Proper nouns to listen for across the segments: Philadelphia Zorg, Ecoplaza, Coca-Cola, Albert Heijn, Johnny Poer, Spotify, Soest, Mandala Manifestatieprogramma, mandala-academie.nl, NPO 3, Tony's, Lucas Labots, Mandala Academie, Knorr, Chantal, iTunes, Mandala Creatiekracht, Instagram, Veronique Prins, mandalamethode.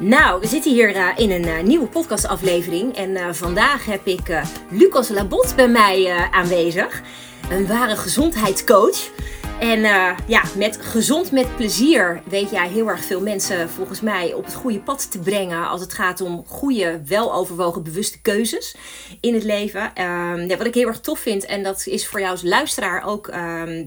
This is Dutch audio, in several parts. Nou, we zitten hier in een nieuwe podcastaflevering en vandaag heb ik Lucas Labots bij mij aanwezig. Een ware gezondheidscoach. En met gezond met plezier weet jij heel erg veel mensen volgens mij op het goede pad te brengen als het gaat om goede, weloverwogen, bewuste keuzes in het leven. Wat ik heel erg tof vind, en dat is voor jou als luisteraar ook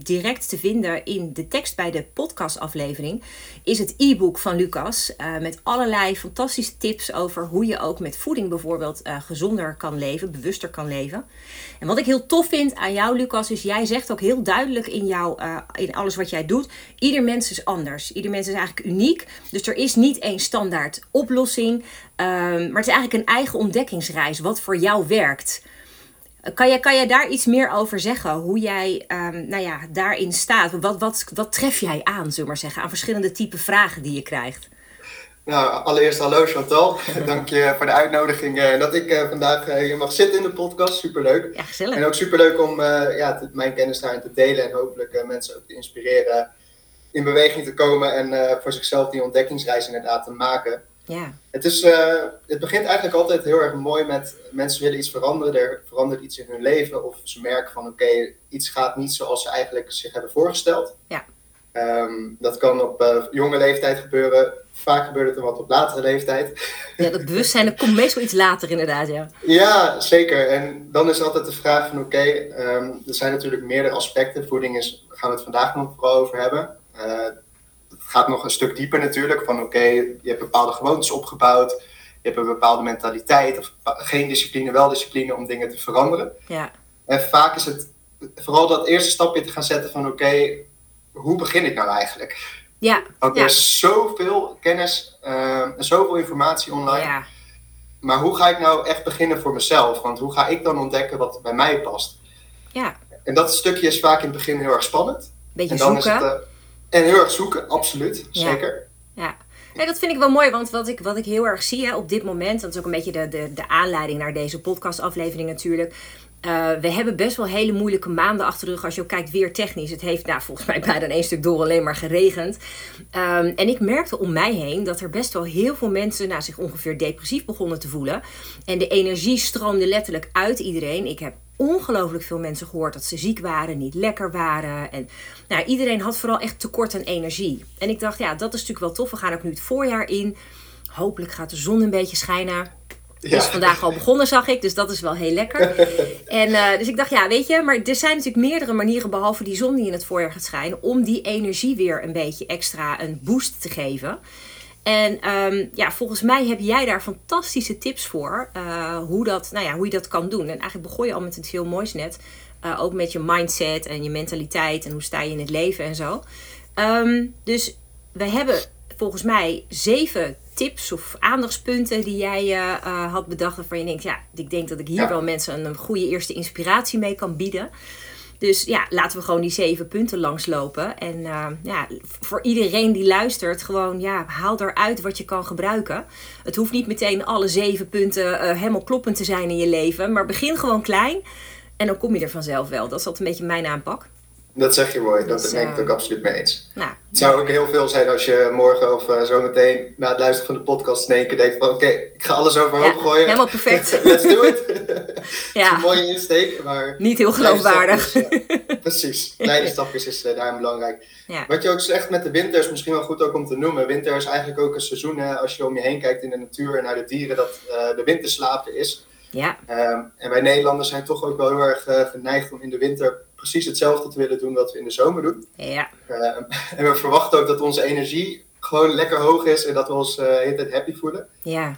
direct te vinden in de tekst bij de podcastaflevering, is het e-book van Lucas met allerlei fantastische tips over hoe je ook met voeding bijvoorbeeld gezonder kan leven, bewuster kan leven. En wat ik heel tof vind aan jou, Lucas, is jij zegt ook heel duidelijk in jouw in alles wat jij doet, ieder mens is anders. Ieder mens is eigenlijk uniek. Dus er is niet één standaard oplossing. Maar het is eigenlijk een eigen ontdekkingsreis. Wat voor jou werkt. Kan jij daar iets meer over zeggen? Hoe jij daarin staat? Wat tref jij aan, zullen we maar zeggen? Aan verschillende type vragen die je krijgt. Nou, allereerst hallo Chantal. Dank je voor de uitnodiging dat ik vandaag hier mag zitten in de podcast. Superleuk. Ja, gezellig. En ook superleuk om mijn kennis daarin te delen. En hopelijk mensen ook te inspireren in beweging te komen. En voor zichzelf die ontdekkingsreis inderdaad te maken. Ja. Het begint eigenlijk altijd heel erg mooi met mensen willen iets veranderen. Er verandert iets in hun leven. Of ze merken van oké, iets gaat niet zoals ze eigenlijk zich hebben voorgesteld. Ja. Dat kan op jonge leeftijd gebeuren. Vaak gebeurt het wat op latere leeftijd. Ja, dat bewustzijn dat komt meestal iets later inderdaad, ja. Ja, zeker. En dan is altijd de vraag van er zijn natuurlijk meerdere aspecten. Voeding is, we gaan het vandaag nog vooral over hebben. Het gaat nog een stuk dieper natuurlijk. Van je hebt bepaalde gewoontes opgebouwd. Je hebt een bepaalde mentaliteit. Of geen discipline, wel discipline om dingen te veranderen. Ja. En vaak is het vooral dat eerste stapje te gaan zetten van hoe begin ik nou eigenlijk? Ja, want er is zoveel kennis en zoveel informatie online. Ja. Maar hoe ga ik nou echt beginnen voor mezelf? Want hoe ga ik dan ontdekken wat bij mij past? Ja. En dat stukje is vaak in het begin heel erg spannend. Beetje en dan zoeken. Is het, en heel erg zoeken, absoluut. Ja. Zeker. Ja. Nee, dat vind ik wel mooi, want wat ik heel erg zie op dit moment, dat is ook een beetje de aanleiding naar deze podcastaflevering natuurlijk. We hebben best wel hele moeilijke maanden achter de rug. Als je ook kijkt weer technisch. Het heeft volgens mij bijna in één stuk door alleen maar geregend. En ik merkte om mij heen dat er best wel heel veel mensen zich ongeveer depressief begonnen te voelen. En de energie stroomde letterlijk uit iedereen. Ik heb ongelooflijk veel mensen gehoord dat ze ziek waren, niet lekker waren. En iedereen had vooral echt tekort aan energie. En ik dacht, dat is natuurlijk wel tof. We gaan ook nu het voorjaar in. Hopelijk gaat de zon een beetje schijnen. Ja. Is vandaag al begonnen, zag ik. Dus dat is wel heel lekker. En dus ik dacht, maar er zijn natuurlijk meerdere manieren, behalve die zon die in het voorjaar gaat schijnen, om die energie weer een beetje extra een boost te geven. En volgens mij heb jij daar fantastische tips voor. Hoe je dat kan doen. En eigenlijk begon je al met iets heel moois net. Ook met je mindset en je mentaliteit. En hoe sta je in het leven en zo. Dus we hebben volgens mij 7 tips of aandachtspunten die jij had bedacht waarvan je denkt, ik denk dat ik hier wel mensen een goede eerste inspiratie mee kan bieden. Dus laten we gewoon die 7 punten langslopen. En voor iedereen die luistert, gewoon haal eruit wat je kan gebruiken. Het hoeft niet meteen alle 7 punten helemaal kloppend te zijn in je leven, maar begin gewoon klein en dan kom je er vanzelf wel. Dat is altijd een beetje mijn aanpak. Dat zeg je mooi, dat ben ik het ook absoluut mee eens. Nou, het zou ook heel veel zijn als je morgen of zo meteen na het luisteren van de podcast in één keer denkt van ik ga alles overhoop gooien. Helemaal perfect. Let's do it. Ja. Dat is een mooie insteek, maar niet heel geloofwaardig. Precies, kleine stapjes is daarin belangrijk. Ja. Wat je ook zegt met de winter is misschien wel goed ook om te noemen. Winter is eigenlijk ook een seizoen, als je om je heen kijkt in de natuur en naar de dieren, dat de winterslaap er is. Ja. En wij Nederlanders zijn toch ook wel heel erg geneigd om in de winter precies hetzelfde te willen doen wat we in de zomer doen. Ja. En we verwachten ook dat onze energie gewoon lekker hoog is en dat we ons de hele tijd happy voelen. Ja.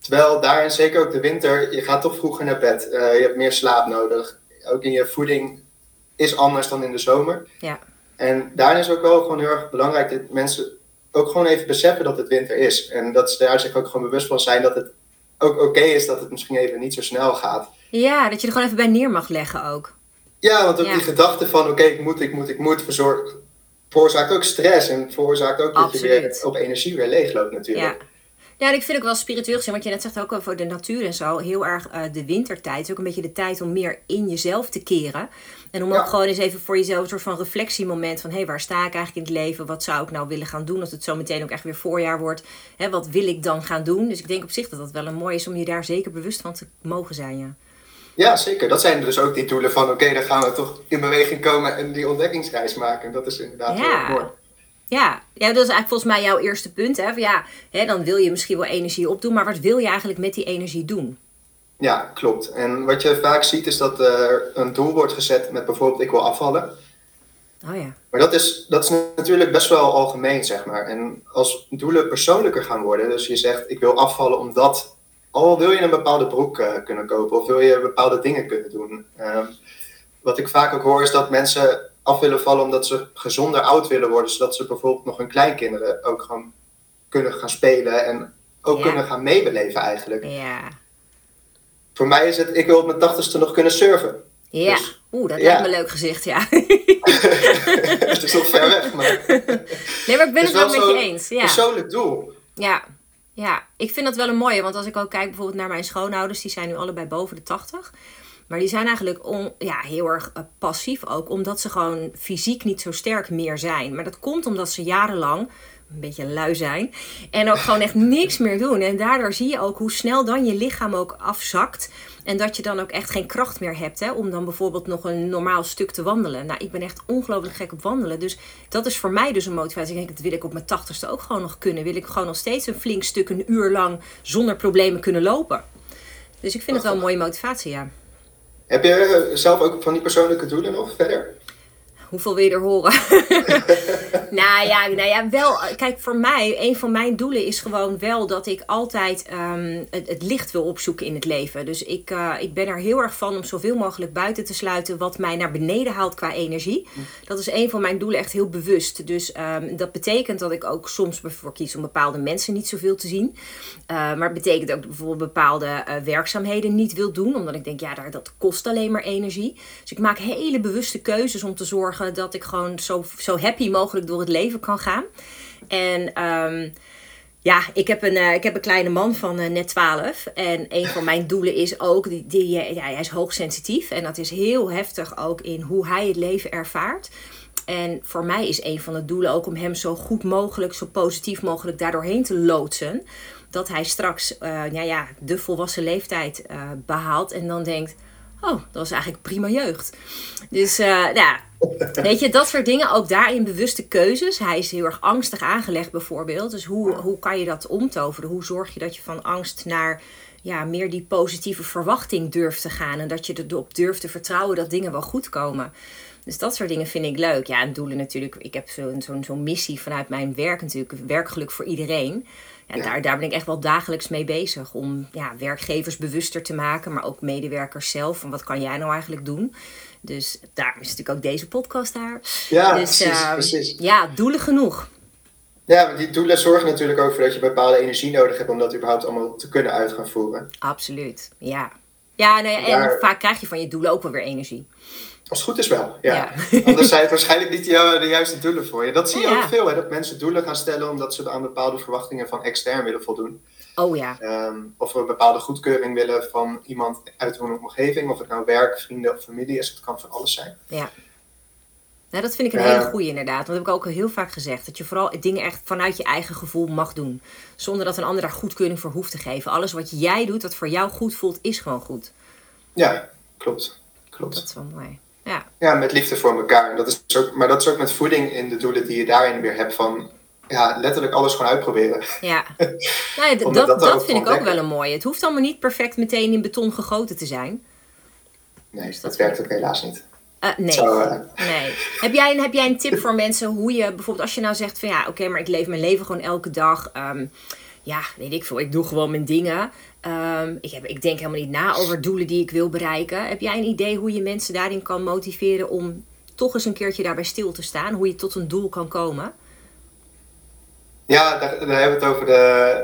Terwijl daarin zeker ook de winter, je gaat toch vroeger naar bed. Je hebt meer slaap nodig. Ook in je voeding is anders dan in de zomer. Ja. En daarin is ook wel gewoon heel erg belangrijk dat mensen ook gewoon even beseffen dat het winter is. En dat ze daar zich ook gewoon bewust van zijn dat het ook oké is dat het misschien even niet zo snel gaat. Ja, dat je er gewoon even bij neer mag leggen ook. Ja, want ook die gedachte van ik moet, veroorzaakt ook stress en veroorzaakt ook dat je weer op energie weer leegloopt natuurlijk. Ja, en ik vind ook wel spiritueel gezien, want je net zegt ook over de natuur en zo, heel erg de wintertijd. Is ook een beetje de tijd om meer in jezelf te keren. En om ook gewoon eens even voor jezelf een soort van reflectiemoment van, hé, waar sta ik eigenlijk in het leven? Wat zou ik nou willen gaan doen als het zo meteen ook echt weer voorjaar wordt? Hè, wat wil ik dan gaan doen? Dus ik denk op zich dat dat wel een mooi is om je daar zeker bewust van te mogen zijn, ja. Ja, zeker. Dat zijn dus ook die doelen van, oké, dan gaan we toch in beweging komen en die ontdekkingsreis maken. Dat is inderdaad heel mooi. Ja, dat is eigenlijk volgens mij jouw eerste punt. Hè? Van, dan wil je misschien wel energie opdoen, maar wat wil je eigenlijk met die energie doen? Ja, klopt. En wat je vaak ziet is dat er een doel wordt gezet met bijvoorbeeld ik wil afvallen. Oh ja. Maar dat is natuurlijk best wel algemeen, zeg maar. En als doelen persoonlijker gaan worden, dus je zegt ik wil afvallen omdat... Al wil je een bepaalde broek kunnen kopen of wil je bepaalde dingen kunnen doen. Wat ik vaak ook hoor is dat mensen af willen vallen omdat ze gezonder oud willen worden. Zodat ze bijvoorbeeld nog hun kleinkinderen ook gewoon kunnen gaan spelen en ook kunnen gaan meebeleven eigenlijk. Ja. Voor mij is het, ik wil op mijn 80ste nog kunnen surfen. Ja, dus, dat lijkt me een leuk gezicht, ja. Het is nog ver weg, maar... Nee, maar ik ben het wel met je eens. Ja. Persoonlijk doel. Ja. Ja, ik vind dat wel een mooie. Want als ik ook kijk bijvoorbeeld naar mijn schoonouders. Die zijn nu allebei boven de 80. Maar die zijn eigenlijk heel erg passief ook. Omdat ze gewoon fysiek niet zo sterk meer zijn. Maar dat komt omdat ze jarenlang een beetje lui zijn. En ook gewoon echt niks meer doen. En daardoor zie je ook hoe snel dan je lichaam ook afzakt. En dat je dan ook echt geen kracht meer hebt. Hè, om dan bijvoorbeeld nog een normaal stuk te wandelen. Nou, ik ben echt ongelooflijk gek op wandelen. Dus dat is voor mij dus een motivatie. Ik denk, dat wil ik op mijn 80ste ook gewoon nog kunnen. Wil ik gewoon nog steeds een flink stuk, een uur lang, zonder problemen kunnen lopen. Dus ik vind het wel een mooie motivatie, ja. Heb je zelf ook van die persoonlijke doelen nog verder? Hoeveel wil je er horen? Nou ja, wel. Kijk, voor mij, een van mijn doelen is gewoon wel dat ik altijd het licht wil opzoeken in het leven. Dus ik ben er heel erg van om zoveel mogelijk buiten te sluiten wat mij naar beneden haalt qua energie. Dat is een van mijn doelen echt heel bewust. Dus dat betekent dat ik ook soms voor kies om bepaalde mensen niet zoveel te zien. Maar het betekent ook dat ik bijvoorbeeld bepaalde werkzaamheden niet wil doen. Omdat ik denk, dat kost alleen maar energie. Dus ik maak hele bewuste keuzes om te zorgen dat ik gewoon zo happy mogelijk door het leven kan gaan. En ik heb een kleine man van net 12. En een van mijn doelen is ook, hij is hoogsensitief. En dat is heel heftig ook in hoe hij het leven ervaart. En voor mij is een van de doelen ook om hem zo goed mogelijk, zo positief mogelijk daardoorheen te loodsen. Dat hij straks de volwassen leeftijd behaalt en dan denkt... Oh, dat was eigenlijk prima jeugd. Dus weet je, dat soort dingen. Ook daarin bewuste keuzes. Hij is heel erg angstig aangelegd bijvoorbeeld. Dus hoe kan je dat omtoveren? Hoe zorg je dat je van angst naar meer die positieve verwachting durft te gaan? En dat je erop durft te vertrouwen dat dingen wel goed komen. Dus dat soort dingen vind ik leuk. Ja, en doelen natuurlijk. Ik heb zo'n missie vanuit mijn werk natuurlijk. Werkgeluk voor iedereen. En daar ben ik echt wel dagelijks mee bezig. Om werkgevers bewuster te maken. Maar ook medewerkers zelf. Van wat kan jij nou eigenlijk doen? Dus daarom is natuurlijk ook deze podcast daar. Ja, dus, precies. Ja, doelen genoeg. Ja, die doelen zorgen natuurlijk ook voor dat je bepaalde energie nodig hebt. Om dat überhaupt allemaal te kunnen uit gaan voeren. Absoluut, ja. En vaak krijg je van je doelen ook wel weer energie. Als het goed is wel, ja. Anders zijn het waarschijnlijk niet de juiste doelen voor je. Dat zie je ook veel, hè, dat mensen doelen gaan stellen omdat ze aan bepaalde verwachtingen van extern willen voldoen. Oh ja. Of we een bepaalde goedkeuring willen van iemand uit hun omgeving. Of het nou werk, vrienden of familie is, het kan van alles zijn. Ja. Nou, dat vind ik een hele goeie inderdaad. Dat heb ik ook al heel vaak gezegd. Dat je vooral dingen echt vanuit je eigen gevoel mag doen. Zonder dat een ander daar goedkeuring voor hoeft te geven. Alles wat jij doet, dat voor jou goed voelt, is gewoon goed. Ja, klopt. Dat is wel mooi. Ja, met liefde voor elkaar. Dat is ook met voeding in de doelen die je daarin weer hebt van... Ja, letterlijk alles gewoon uitproberen. Ja, dat vind ik ook wel een mooie. Het hoeft allemaal niet perfect meteen in beton gegoten te zijn. Nee, dus dat werkt ook helaas niet. Nee. Heb jij een tip voor mensen hoe je bijvoorbeeld als je nou zegt van maar ik leef mijn leven gewoon elke dag. Weet ik veel, ik doe gewoon mijn dingen. Ik denk helemaal niet na over doelen die ik wil bereiken. Heb jij een idee hoe je mensen daarin kan motiveren om toch eens een keertje daarbij stil te staan? Hoe je tot een doel kan komen? Ja, daar hebben we het over.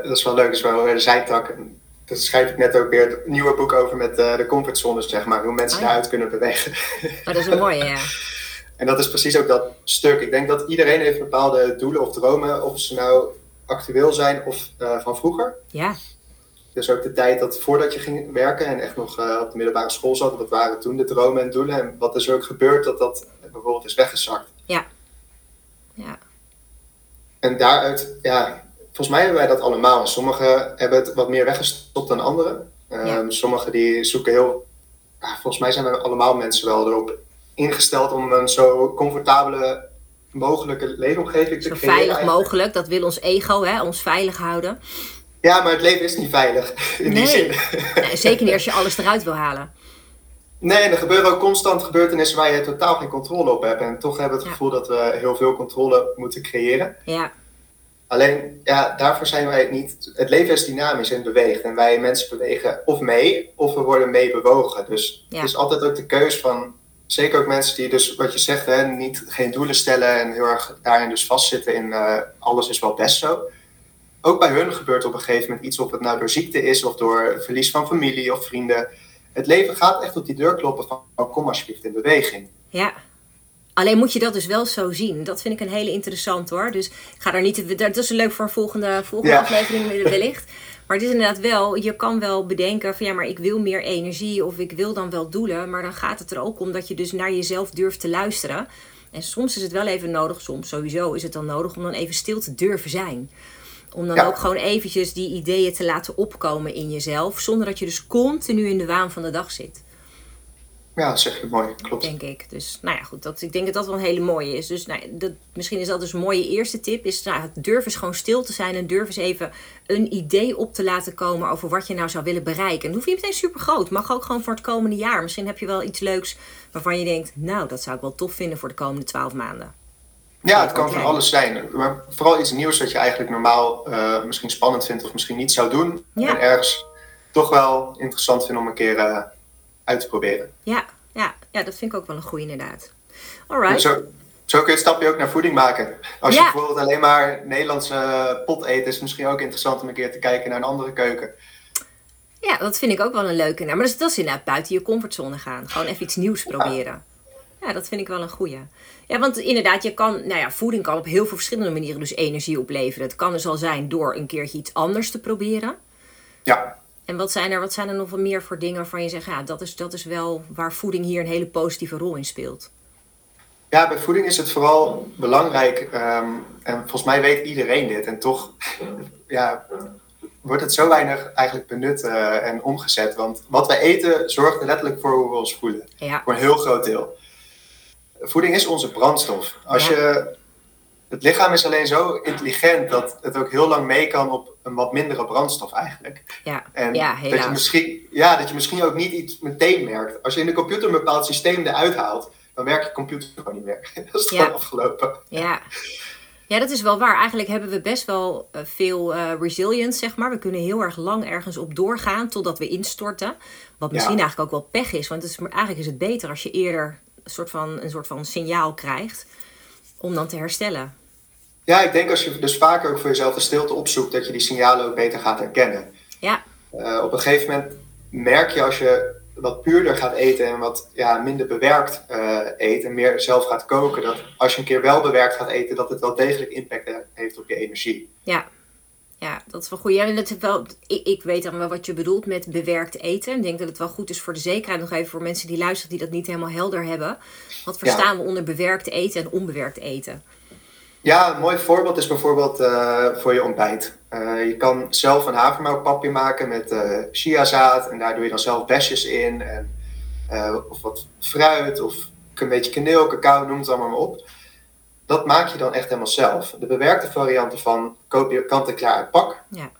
Dat is wel leuk, dat is wel weer de zijtak. Daar schrijf ik net ook weer het nieuwe boek over met de comfortzones, zeg maar. Hoe mensen daaruit kunnen bewegen. Maar dat is een mooie, ja. En dat is precies ook dat stuk. Ik denk dat iedereen heeft bepaalde doelen of dromen. Of ze nou actueel zijn of van vroeger. Ja. Dus ook de tijd dat voordat je ging werken en echt nog op de middelbare school zat. Wat waren toen de dromen en doelen? En wat is er ook gebeurd dat bijvoorbeeld is weggezakt? Ja. Ja. En daaruit, ja... Volgens mij hebben wij dat allemaal. Sommigen hebben het wat meer weggestopt dan anderen. Sommigen die zoeken heel... volgens mij zijn we allemaal mensen wel erop ingesteld... om een zo comfortabele mogelijke leefomgeving te creëren. Zo veilig mogelijk. Dat wil ons ego, hè? Ons veilig houden. Ja, maar het leven is niet veilig. In die zin. Nee, zeker niet als je alles eruit wil halen. Nee, en er gebeuren ook constant gebeurtenissen... waar je totaal geen controle op hebt. En toch hebben we het gevoel dat we heel veel controle moeten creëren. Ja. Alleen, ja, daarvoor zijn wij het niet... Het leven is dynamisch en beweegt. En wij mensen bewegen of mee, of we worden mee bewogen. Dus het is altijd ook de keus van... Zeker ook mensen die dus, wat je zegt, hè, geen doelen stellen... en heel erg daarin dus vastzitten in alles is wel best zo. Ook bij hun gebeurt op een gegeven moment iets... of het nou door ziekte is, of door verlies van familie of vrienden. Het leven gaat echt op die deur kloppen van... Oh, kom alsjeblieft in beweging. Ja. Alleen moet je dat dus wel zo zien. Dat vind ik een hele interessante, hoor. Dus ga daar niet... Dat is leuk voor een volgende aflevering wellicht. Maar het is inderdaad wel... Je kan wel bedenken van... Ja, maar ik wil meer energie. Of ik wil dan wel doelen. Maar dan gaat het er ook om dat je dus naar jezelf durft te luisteren. En soms is het wel even nodig. Soms sowieso is het dan nodig om dan even stil te durven zijn. Om dan ook gewoon eventjes die ideeën te laten opkomen in jezelf. Zonder dat je dus continu in de waan van de dag zit. Ja, dat zeg je mooi, klopt. Denk ik. Dus nou ja, goed. Ik denk dat dat wel een hele mooie is. Dus misschien is dat dus een mooie eerste tip. Is durf eens gewoon stil te zijn. En durf eens even een idee op te laten komen over wat je nou zou willen bereiken. En dat hoeft niet meteen super groot. Mag ook gewoon voor het komende jaar. Misschien heb je wel iets leuks waarvan je denkt... Nou, dat zou ik wel tof vinden voor de komende 12 maanden. Ja, het kan van alles zijn. Maar vooral iets nieuws dat je eigenlijk normaal misschien spannend vindt... of misschien niet zou doen. Ja. En ergens toch wel interessant vindt om een keer... uit te proberen. Ja, dat vind ik ook wel een goeie inderdaad. Alright. Zo kun je het stapje ook naar voeding maken. Als je bijvoorbeeld alleen maar Nederlandse pot eet... is het misschien ook interessant om een keer te kijken naar een andere keuken. Ja, dat vind ik ook wel een leuke. Maar dat is inderdaad buiten je comfortzone gaan. Gewoon even iets nieuws proberen. Ja, dat vind ik wel een goeie. Ja, want inderdaad, voeding kan op heel veel verschillende manieren dus energie opleveren. Het kan dus al zijn door een keertje iets anders te proberen. Ja. En wat zijn er nog meer voor dingen waarvan je zegt... ja, dat is wel waar voeding hier een hele positieve rol in speelt? Ja, bij voeding is het vooral belangrijk... en volgens mij weet iedereen dit... en toch wordt het zo weinig eigenlijk benut en omgezet. Want wat wij eten zorgt er letterlijk voor hoe we ons voelen. Ja. Voor een heel groot deel. Voeding is onze brandstof. Het lichaam is alleen zo intelligent dat het ook heel lang mee kan op een wat mindere brandstof eigenlijk. Ja, en helaas. Dat je misschien ook niet iets meteen merkt. Als je in de computer een bepaald systeem eruit haalt, dan werkt je computer gewoon niet meer. Dat is gewoon afgelopen. Ja, dat is wel waar. Eigenlijk hebben we best wel veel resilience, zeg maar. We kunnen heel erg lang ergens op doorgaan totdat we instorten. Wat misschien eigenlijk ook wel pech is. Want eigenlijk is het beter als je eerder een soort van signaal krijgt. Om dan te herstellen. Ja, ik denk als je dus vaker ook voor jezelf de stilte opzoekt... dat je die signalen ook beter gaat herkennen. Ja. Op een gegeven moment merk je als je wat puurder gaat eten... en wat minder bewerkt eet en meer zelf gaat koken... dat als je een keer wel bewerkt gaat eten... dat het wel degelijk impact heeft op je energie. Ja, dat is wel goed. Ja, dat is wel, ik weet dan wel wat je bedoelt met bewerkt eten. Ik denk dat het wel goed is voor de zekerheid nog even voor mensen die luisteren die dat niet helemaal helder hebben. Wat verstaan we onder bewerkt eten en onbewerkt eten? Ja, een mooi voorbeeld is bijvoorbeeld voor je ontbijt. Je kan zelf een havermoutpapje maken met chiazaad en daar doe je dan zelf besjes in. En, of wat fruit of een beetje kaneel, cacao, noem het allemaal maar op. Dat maak je dan echt helemaal zelf. De bewerkte varianten van koop je kant-en-klaar een pak. Ja,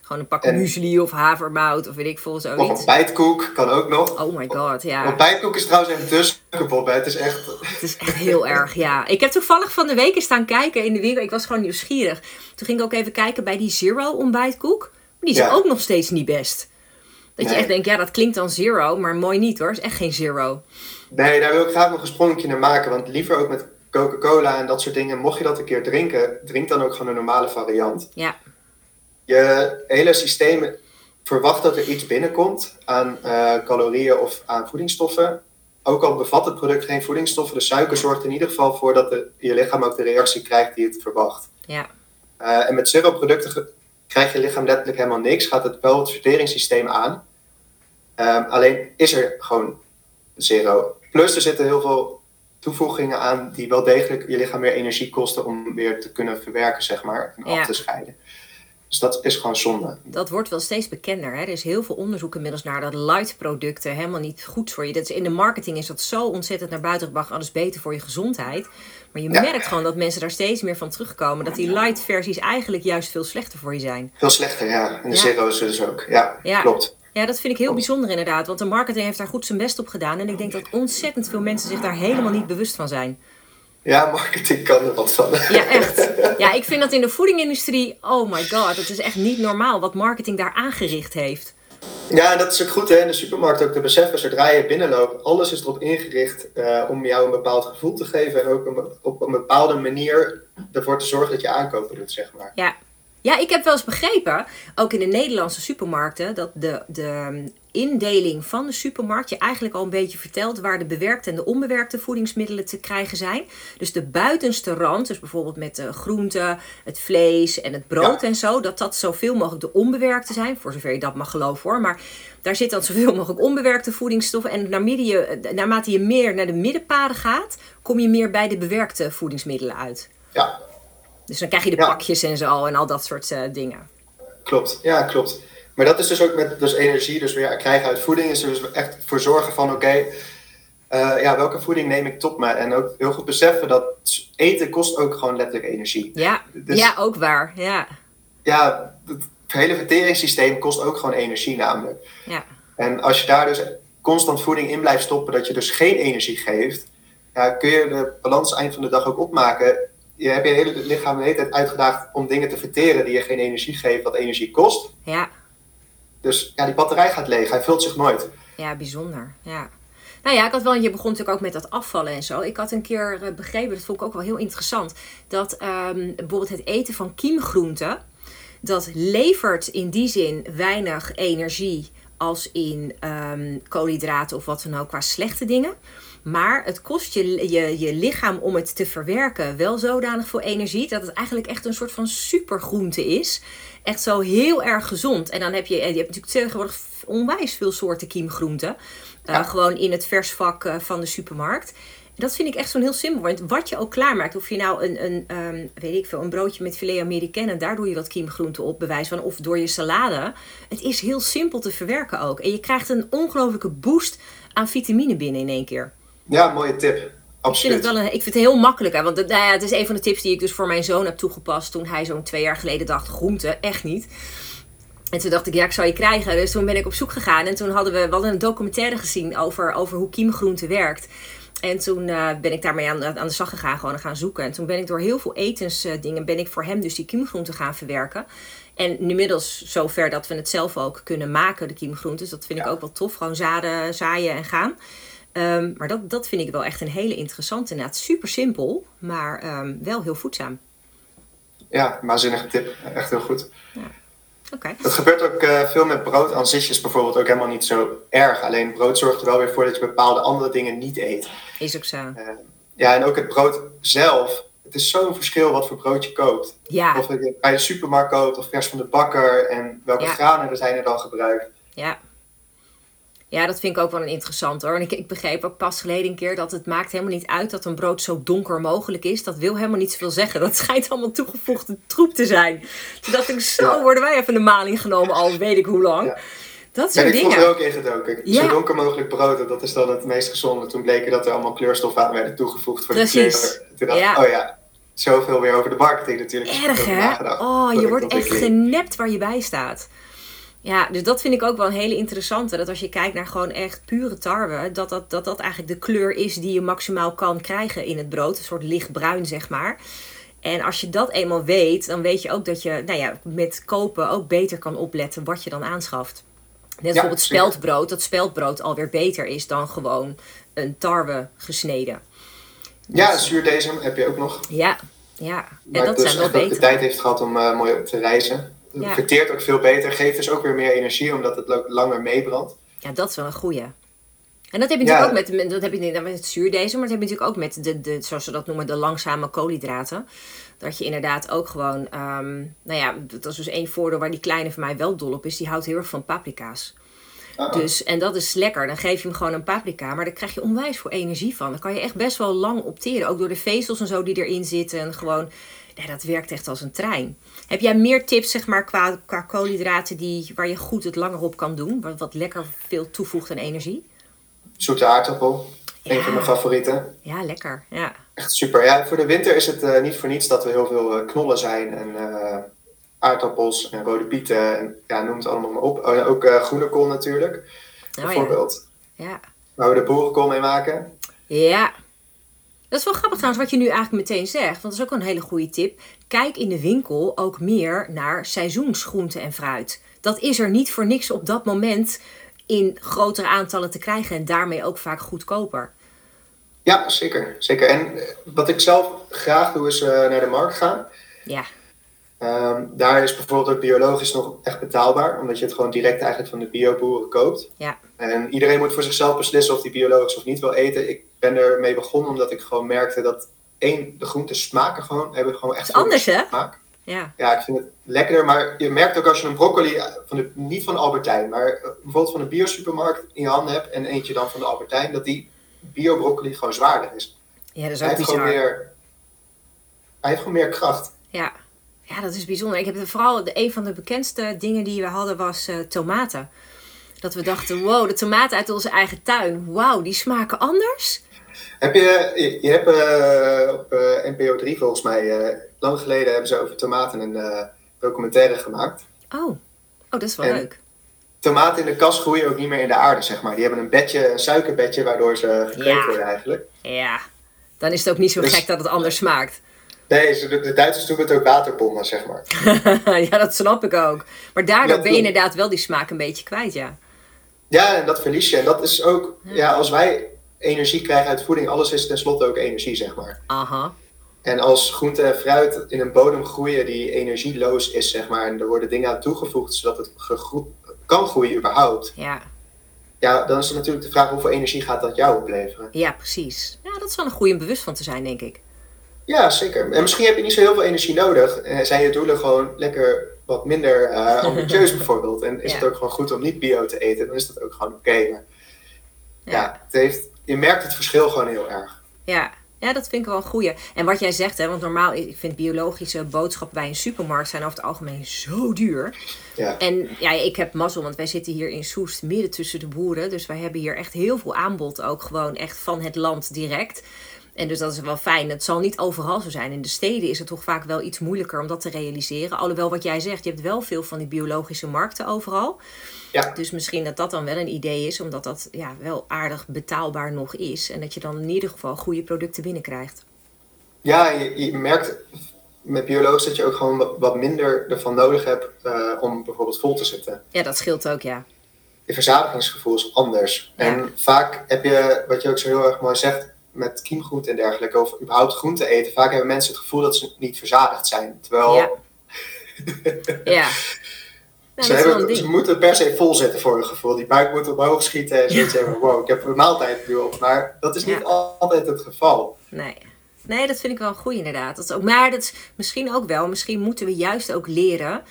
gewoon een pak muesli of havermout of weet ik veel zoiets. Of ontbijtkoek kan ook nog. Oh my god, ja. Ontbijtkoek is trouwens even tussenkoppel. Het is echt heel erg, ja. Ik heb toevallig van de week eens staan kijken in de winkel. Ik was gewoon nieuwsgierig. Toen ging ik ook even kijken bij die zero ontbijtkoek. Maar die is ook nog steeds niet best. Dat je echt denkt, dat klinkt dan zero, maar mooi niet hoor. Het is echt geen zero. Nee, daar wil ik graag nog een sprongetje naar maken. Want liever ook met Coca-Cola en dat soort dingen, mocht je dat een keer drinken, drink dan ook gewoon een normale variant. Ja. Je hele systeem verwacht dat er iets binnenkomt aan calorieën of aan voedingsstoffen. Ook al bevat het product geen voedingsstoffen, de suiker zorgt in ieder geval voor dat je lichaam ook de reactie krijgt die het verwacht. Ja. En met zero-producten krijgt je lichaam letterlijk helemaal niks, gaat het wel het verteringssysteem aan. Alleen is er gewoon zero. Plus er zitten heel veel toevoegingen aan die wel degelijk je lichaam weer energie kosten om weer te kunnen verwerken, zeg maar, en af te scheiden. Dus dat is gewoon zonde. Dat wordt wel steeds bekender, hè? Er is heel veel onderzoek inmiddels naar dat light producten helemaal niet goed voor je. Dat is, in de marketing is dat zo ontzettend naar buiten gebracht. Alles beter voor je gezondheid. Maar je merkt gewoon dat mensen daar steeds meer van terugkomen. Dat die light versies eigenlijk juist veel slechter voor je zijn. Veel slechter, ja. En de zero's dus ook. Ja, klopt. Ja, dat vind ik heel bijzonder inderdaad. Want de marketing heeft daar goed zijn best op gedaan. En ik denk dat ontzettend veel mensen zich daar helemaal niet bewust van zijn. Ja, marketing kan er wat van. Ja, echt. Ja, ik vind dat in de voedingindustrie, oh my god, dat is echt niet normaal wat marketing daar aangericht heeft. Ja, en dat is ook goed hè, in de supermarkt ook te beseffen, zodra je binnenloopt, alles is erop ingericht om jou een bepaald gevoel te geven en ook op een bepaalde manier ervoor te zorgen dat je aankopen doet, zeg maar. Ja, ik heb wel eens begrepen, ook in de Nederlandse supermarkten, dat de indeling van de supermarkt je eigenlijk al een beetje vertelt waar de bewerkte en de onbewerkte voedingsmiddelen te krijgen zijn. Dus de buitenste rand, dus bijvoorbeeld met de groenten, het vlees en het brood en zo, dat zoveel mogelijk de onbewerkte zijn, voor zover je dat mag geloven hoor. Maar daar zit dan zoveel mogelijk onbewerkte voedingsstoffen en naarmate je meer naar de middenpaden gaat, kom je meer bij de bewerkte voedingsmiddelen uit. Ja. Dus dan krijg je de pakjes en zo en al dat soort dingen. Klopt, ja klopt. Maar dat is dus ook met dus energie, dus weer krijgen uit voeding, is er dus echt voor zorgen van welke voeding neem ik tot me? En ook heel goed beseffen dat eten kost ook gewoon letterlijk energie. Ja, dus, ja ook waar. Ja. Ja, het hele verteringssysteem kost ook gewoon energie namelijk. Ja. En als je daar dus constant voeding in blijft stoppen, dat je dus geen energie geeft, kun je de balans eind van de dag ook opmaken. Je hebt je hele lichaam de hele tijd uitgedaagd om dingen te verteren die je geen energie geven, wat energie kost. Ja. Dus ja, die batterij gaat leeg. Hij vult zich nooit. Ja, bijzonder. Ja. Nou ja, je begon natuurlijk ook met dat afvallen en zo. Ik had een keer begrepen, dat vond ik ook wel heel interessant, dat bijvoorbeeld het eten van kiemgroenten, dat levert in die zin weinig energie als in koolhydraten of wat dan ook qua slechte dingen. Maar het kost je lichaam om het te verwerken wel zodanig veel energie dat het eigenlijk echt een soort van supergroente is. Echt zo heel erg gezond. En dan je hebt natuurlijk tegenwoordig onwijs veel soorten kiemgroenten. Gewoon in het versvak van de supermarkt. En dat vind ik echt zo'n heel simpel. Want wat je ook klaarmaakt, of je nou een broodje met filet americain en daar doe je wat kiemgroenten op, bewijs van, of door je salade. Het is heel simpel te verwerken ook. En je krijgt een ongelofelijke boost aan vitamine binnen in één keer. Ja, mooie tip. Absoluut. Ik vind het heel makkelijk. Hè? Want het is een van de tips die ik dus voor mijn zoon heb toegepast toen hij zo'n 2 jaar geleden dacht, groente, echt niet. En toen dacht ik, ja, ik zal je krijgen. Dus toen ben ik op zoek gegaan en toen hadden we een documentaire gezien over hoe kiemgroente werkt. En toen ben ik daarmee aan de slag gegaan, gewoon gaan zoeken. En toen ben ik door heel veel etensdingen, ben ik voor hem dus die kiemgroenten gaan verwerken. En inmiddels zover dat we het zelf ook kunnen maken, de kiemgroenten. Dus dat vind ik ook wel tof, gewoon zaaien en gaan. Maar dat vind ik wel echt een hele interessante, inderdaad super simpel, maar wel heel voedzaam. Ja, waanzinnige tip. Echt heel goed. Ja. Okay. Dat gebeurt ook veel met brood. Aan zich is bijvoorbeeld ook helemaal niet zo erg. Alleen brood zorgt er wel weer voor dat je bepaalde andere dingen niet eet. Is ook zo. En ook het brood zelf. Het is zo'n verschil wat voor brood je koopt. Ja. Of je bij de supermarkt koopt of vers van de bakker. En welke granen er zijn er dan gebruikt. Ja. Ja, dat vind ik ook wel een interessant hoor. En ik begreep ook pas geleden een keer dat het maakt helemaal niet uit dat een brood zo donker mogelijk is. Dat wil helemaal niet zoveel zeggen. Dat schijnt allemaal toegevoegde troep te zijn. Toen dacht ik, zo worden wij even de maling genomen al weet ik hoe lang. Ja. Dat soort dingen. Ik vond er ook in gedoken. Zo donker mogelijk brood, dat is dan het meest gezonde. Toen bleken dat er allemaal kleurstoffen aan werden toegevoegd voor de kleur. Toen dacht ik, zoveel weer over de marketing natuurlijk. Erg hè? Oh, je wordt echt genept waar je bij staat. Ja, dus dat vind ik ook wel een hele interessante. Dat als je kijkt naar gewoon echt pure tarwe, dat eigenlijk de kleur is die je maximaal kan krijgen in het brood. Een soort lichtbruin, zeg maar. En als je dat eenmaal weet, dan weet je ook dat je met kopen ook beter kan opletten wat je dan aanschaft. Net bijvoorbeeld speldbrood. Dat speldbrood alweer beter is dan gewoon een tarwe gesneden. Ja, dus, zuurdesem heb je ook nog. Ja. En dat dus zijn wel beter. De tijd heeft gehad om mooi op te reizen. verteert ook veel beter, geeft dus ook weer meer energie, omdat het langer meebrandt. Ja, dat is wel een goeie. En dat heb je natuurlijk ook met, dat heb je niet met het zuurdezen, maar dat heb je natuurlijk ook met de, zoals ze dat noemen, de langzame koolhydraten. Dat je inderdaad ook gewoon, dat is dus één voordeel waar die kleine van mij wel dol op is. Die houdt heel erg van paprika's. Oh. Dus, en dat is lekker. Dan geef je hem gewoon een paprika, maar daar krijg je onwijs veel energie van. Dan kan je echt best wel lang opteren. Ook door de vezels en zo die erin zitten. En gewoon, nou, dat werkt echt als een trein. Heb jij meer tips, zeg maar, qua koolhydraten waar je goed het langer op kan doen? Wat lekker veel toevoegt aan energie? Zoete aardappel, een van mijn favorieten. Ja, lekker. Ja. Echt super. Ja, voor de winter is het niet voor niets dat we heel veel knollen zijn en aardappels en rode pieten en noem het allemaal maar op. Ook groene kool natuurlijk, bijvoorbeeld. Ja. Waar we de boerenkool mee maken. Ja. Dat is wel grappig trouwens wat je nu eigenlijk meteen zegt, want dat is ook een hele goede tip. Kijk in de winkel ook meer naar seizoensgroenten en fruit. Dat is er niet voor niks op dat moment in grotere aantallen te krijgen en daarmee ook vaak goedkoper. Ja, zeker. Zeker. En wat ik zelf graag doe is naar de markt gaan. Ja. Daar is bijvoorbeeld ook biologisch nog echt betaalbaar, omdat je het gewoon direct eigenlijk van de bioboeren koopt. Ja. En iedereen moet voor zichzelf beslissen of die biologisch of niet wil eten. Ik ben ermee begonnen omdat ik gewoon merkte dat de groenten smaken gewoon, hebben gewoon echt anders, hè? Smaak. Ja. Ja, ik vind het lekkerder, maar je merkt ook als je een broccoli, niet van Albert Heijn, maar bijvoorbeeld van de biosupermarkt in je handen hebt en eentje dan van de Albert Heijn, dat die biobroccoli gewoon zwaarder is. Ja, dat is ook bizar. Hij heeft gewoon meer kracht. Ja. Ja, dat is bijzonder. Ik heb vooral een van de bekendste dingen die we hadden was tomaten. Dat we dachten, wow, de tomaten uit onze eigen tuin. Wauw, die smaken anders. Je hebt op NPO 3 volgens mij, lang geleden hebben ze over tomaten een documentaire gemaakt. Oh, dat is wel leuk. Tomaten in de kas groeien ook niet meer in de aarde, zeg maar. Die hebben een suikerbedje waardoor ze gekweekt worden eigenlijk. Ja, dan is het ook niet zo gek dat het anders smaakt. Nee, de Duitsers doen het ook waterbommen, zeg maar. Ja, dat snap ik ook. Maar daardoor ben je inderdaad wel die smaak een beetje kwijt, ja. Ja, en dat verlies je. En dat is ook, als wij energie krijgen uit voeding, alles is tenslotte ook energie, zeg maar. Aha. En als groente en fruit in een bodem groeien die energieloos is, zeg maar, en er worden dingen aan toegevoegd zodat het kan groeien überhaupt. Ja. Ja, dan is het natuurlijk de vraag hoeveel energie gaat dat jou opleveren. Ja, precies. Ja, dat is wel een goede om bewust van te zijn, denk ik. Ja, zeker. En misschien heb je niet zo heel veel energie nodig. Zijn je doelen gewoon lekker wat minder ambitieus bijvoorbeeld. En is het ook gewoon goed om niet bio te eten. Dan is dat ook gewoon oké. Maar je merkt het verschil gewoon heel erg. Ja, dat vind ik wel een goeie. En wat jij zegt, hè, want normaal, ik vind biologische boodschappen bij een supermarkt zijn over het algemeen zo duur. Ja. En ja, ik heb mazzel, want wij zitten hier in Soest midden tussen de boeren. Dus wij hebben hier echt heel veel aanbod ook gewoon echt van het land direct. En dus dat is wel fijn. Het zal niet overal zo zijn. In de steden is het toch vaak wel iets moeilijker om dat te realiseren. Alhoewel wat jij zegt, je hebt wel veel van die biologische markten overal. Ja. Dus misschien dat dan wel een idee is, omdat dat wel aardig betaalbaar nog is. En dat je dan in ieder geval goede producten binnenkrijgt. Ja, je merkt met biologisch dat je ook gewoon wat minder ervan nodig hebt om bijvoorbeeld vol te zitten. Ja, dat scheelt ook, ja. Je verzadigingsgevoel is anders. Ja. En vaak heb je, wat je ook zo heel erg mooi zegt, met kiemgroente en dergelijke, of überhaupt groente eten, vaak hebben mensen het gevoel dat ze niet verzadigd zijn. Terwijl ze moeten per se vol zitten voor hun gevoel. Die buik moet omhoog schieten en zoiets hebben, wow, ik heb een maaltijd nu op. Maar dat is niet altijd het geval. Nee, dat vind ik wel een goeie inderdaad. Dat is ook, maar dat is misschien ook wel, misschien moeten we juist ook leren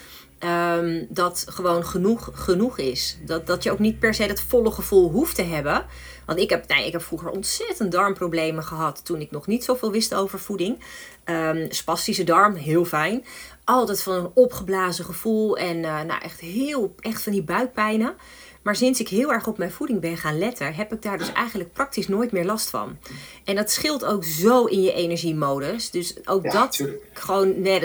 dat gewoon genoeg is. Dat je ook niet per se dat volle gevoel hoeft te hebben. Want ik heb vroeger ontzettend darmproblemen gehad toen ik nog niet zoveel wist over voeding. Spastische darm, heel fijn. Altijd van een opgeblazen gevoel en echt van die buikpijnen. Maar sinds ik heel erg op mijn voeding ben gaan letten, heb ik daar dus eigenlijk praktisch nooit meer last van. En dat scheelt ook zo in je energiemodus. Dus ook dat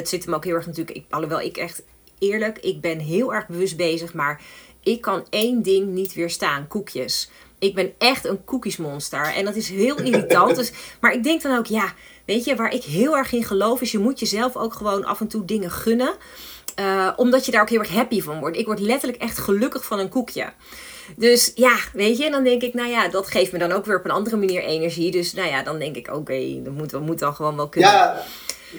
zit hem ook heel erg natuurlijk. Alhoewel ik echt eerlijk, ik ben heel erg bewust bezig, maar ik kan één ding niet weerstaan, koekjes. Ik ben echt een koekjesmonster. En dat is heel irritant. Dus, maar ik denk dan ook, weet je, waar ik heel erg in geloof is, je moet jezelf ook gewoon af en toe dingen gunnen. Omdat je daar ook heel erg happy van wordt. Ik word letterlijk echt gelukkig van een koekje. Dus weet je, en dan denk ik, dat geeft me dan ook weer op een andere manier energie. Dus dan denk ik, oké, dat moet dan gewoon wel kunnen. Ja,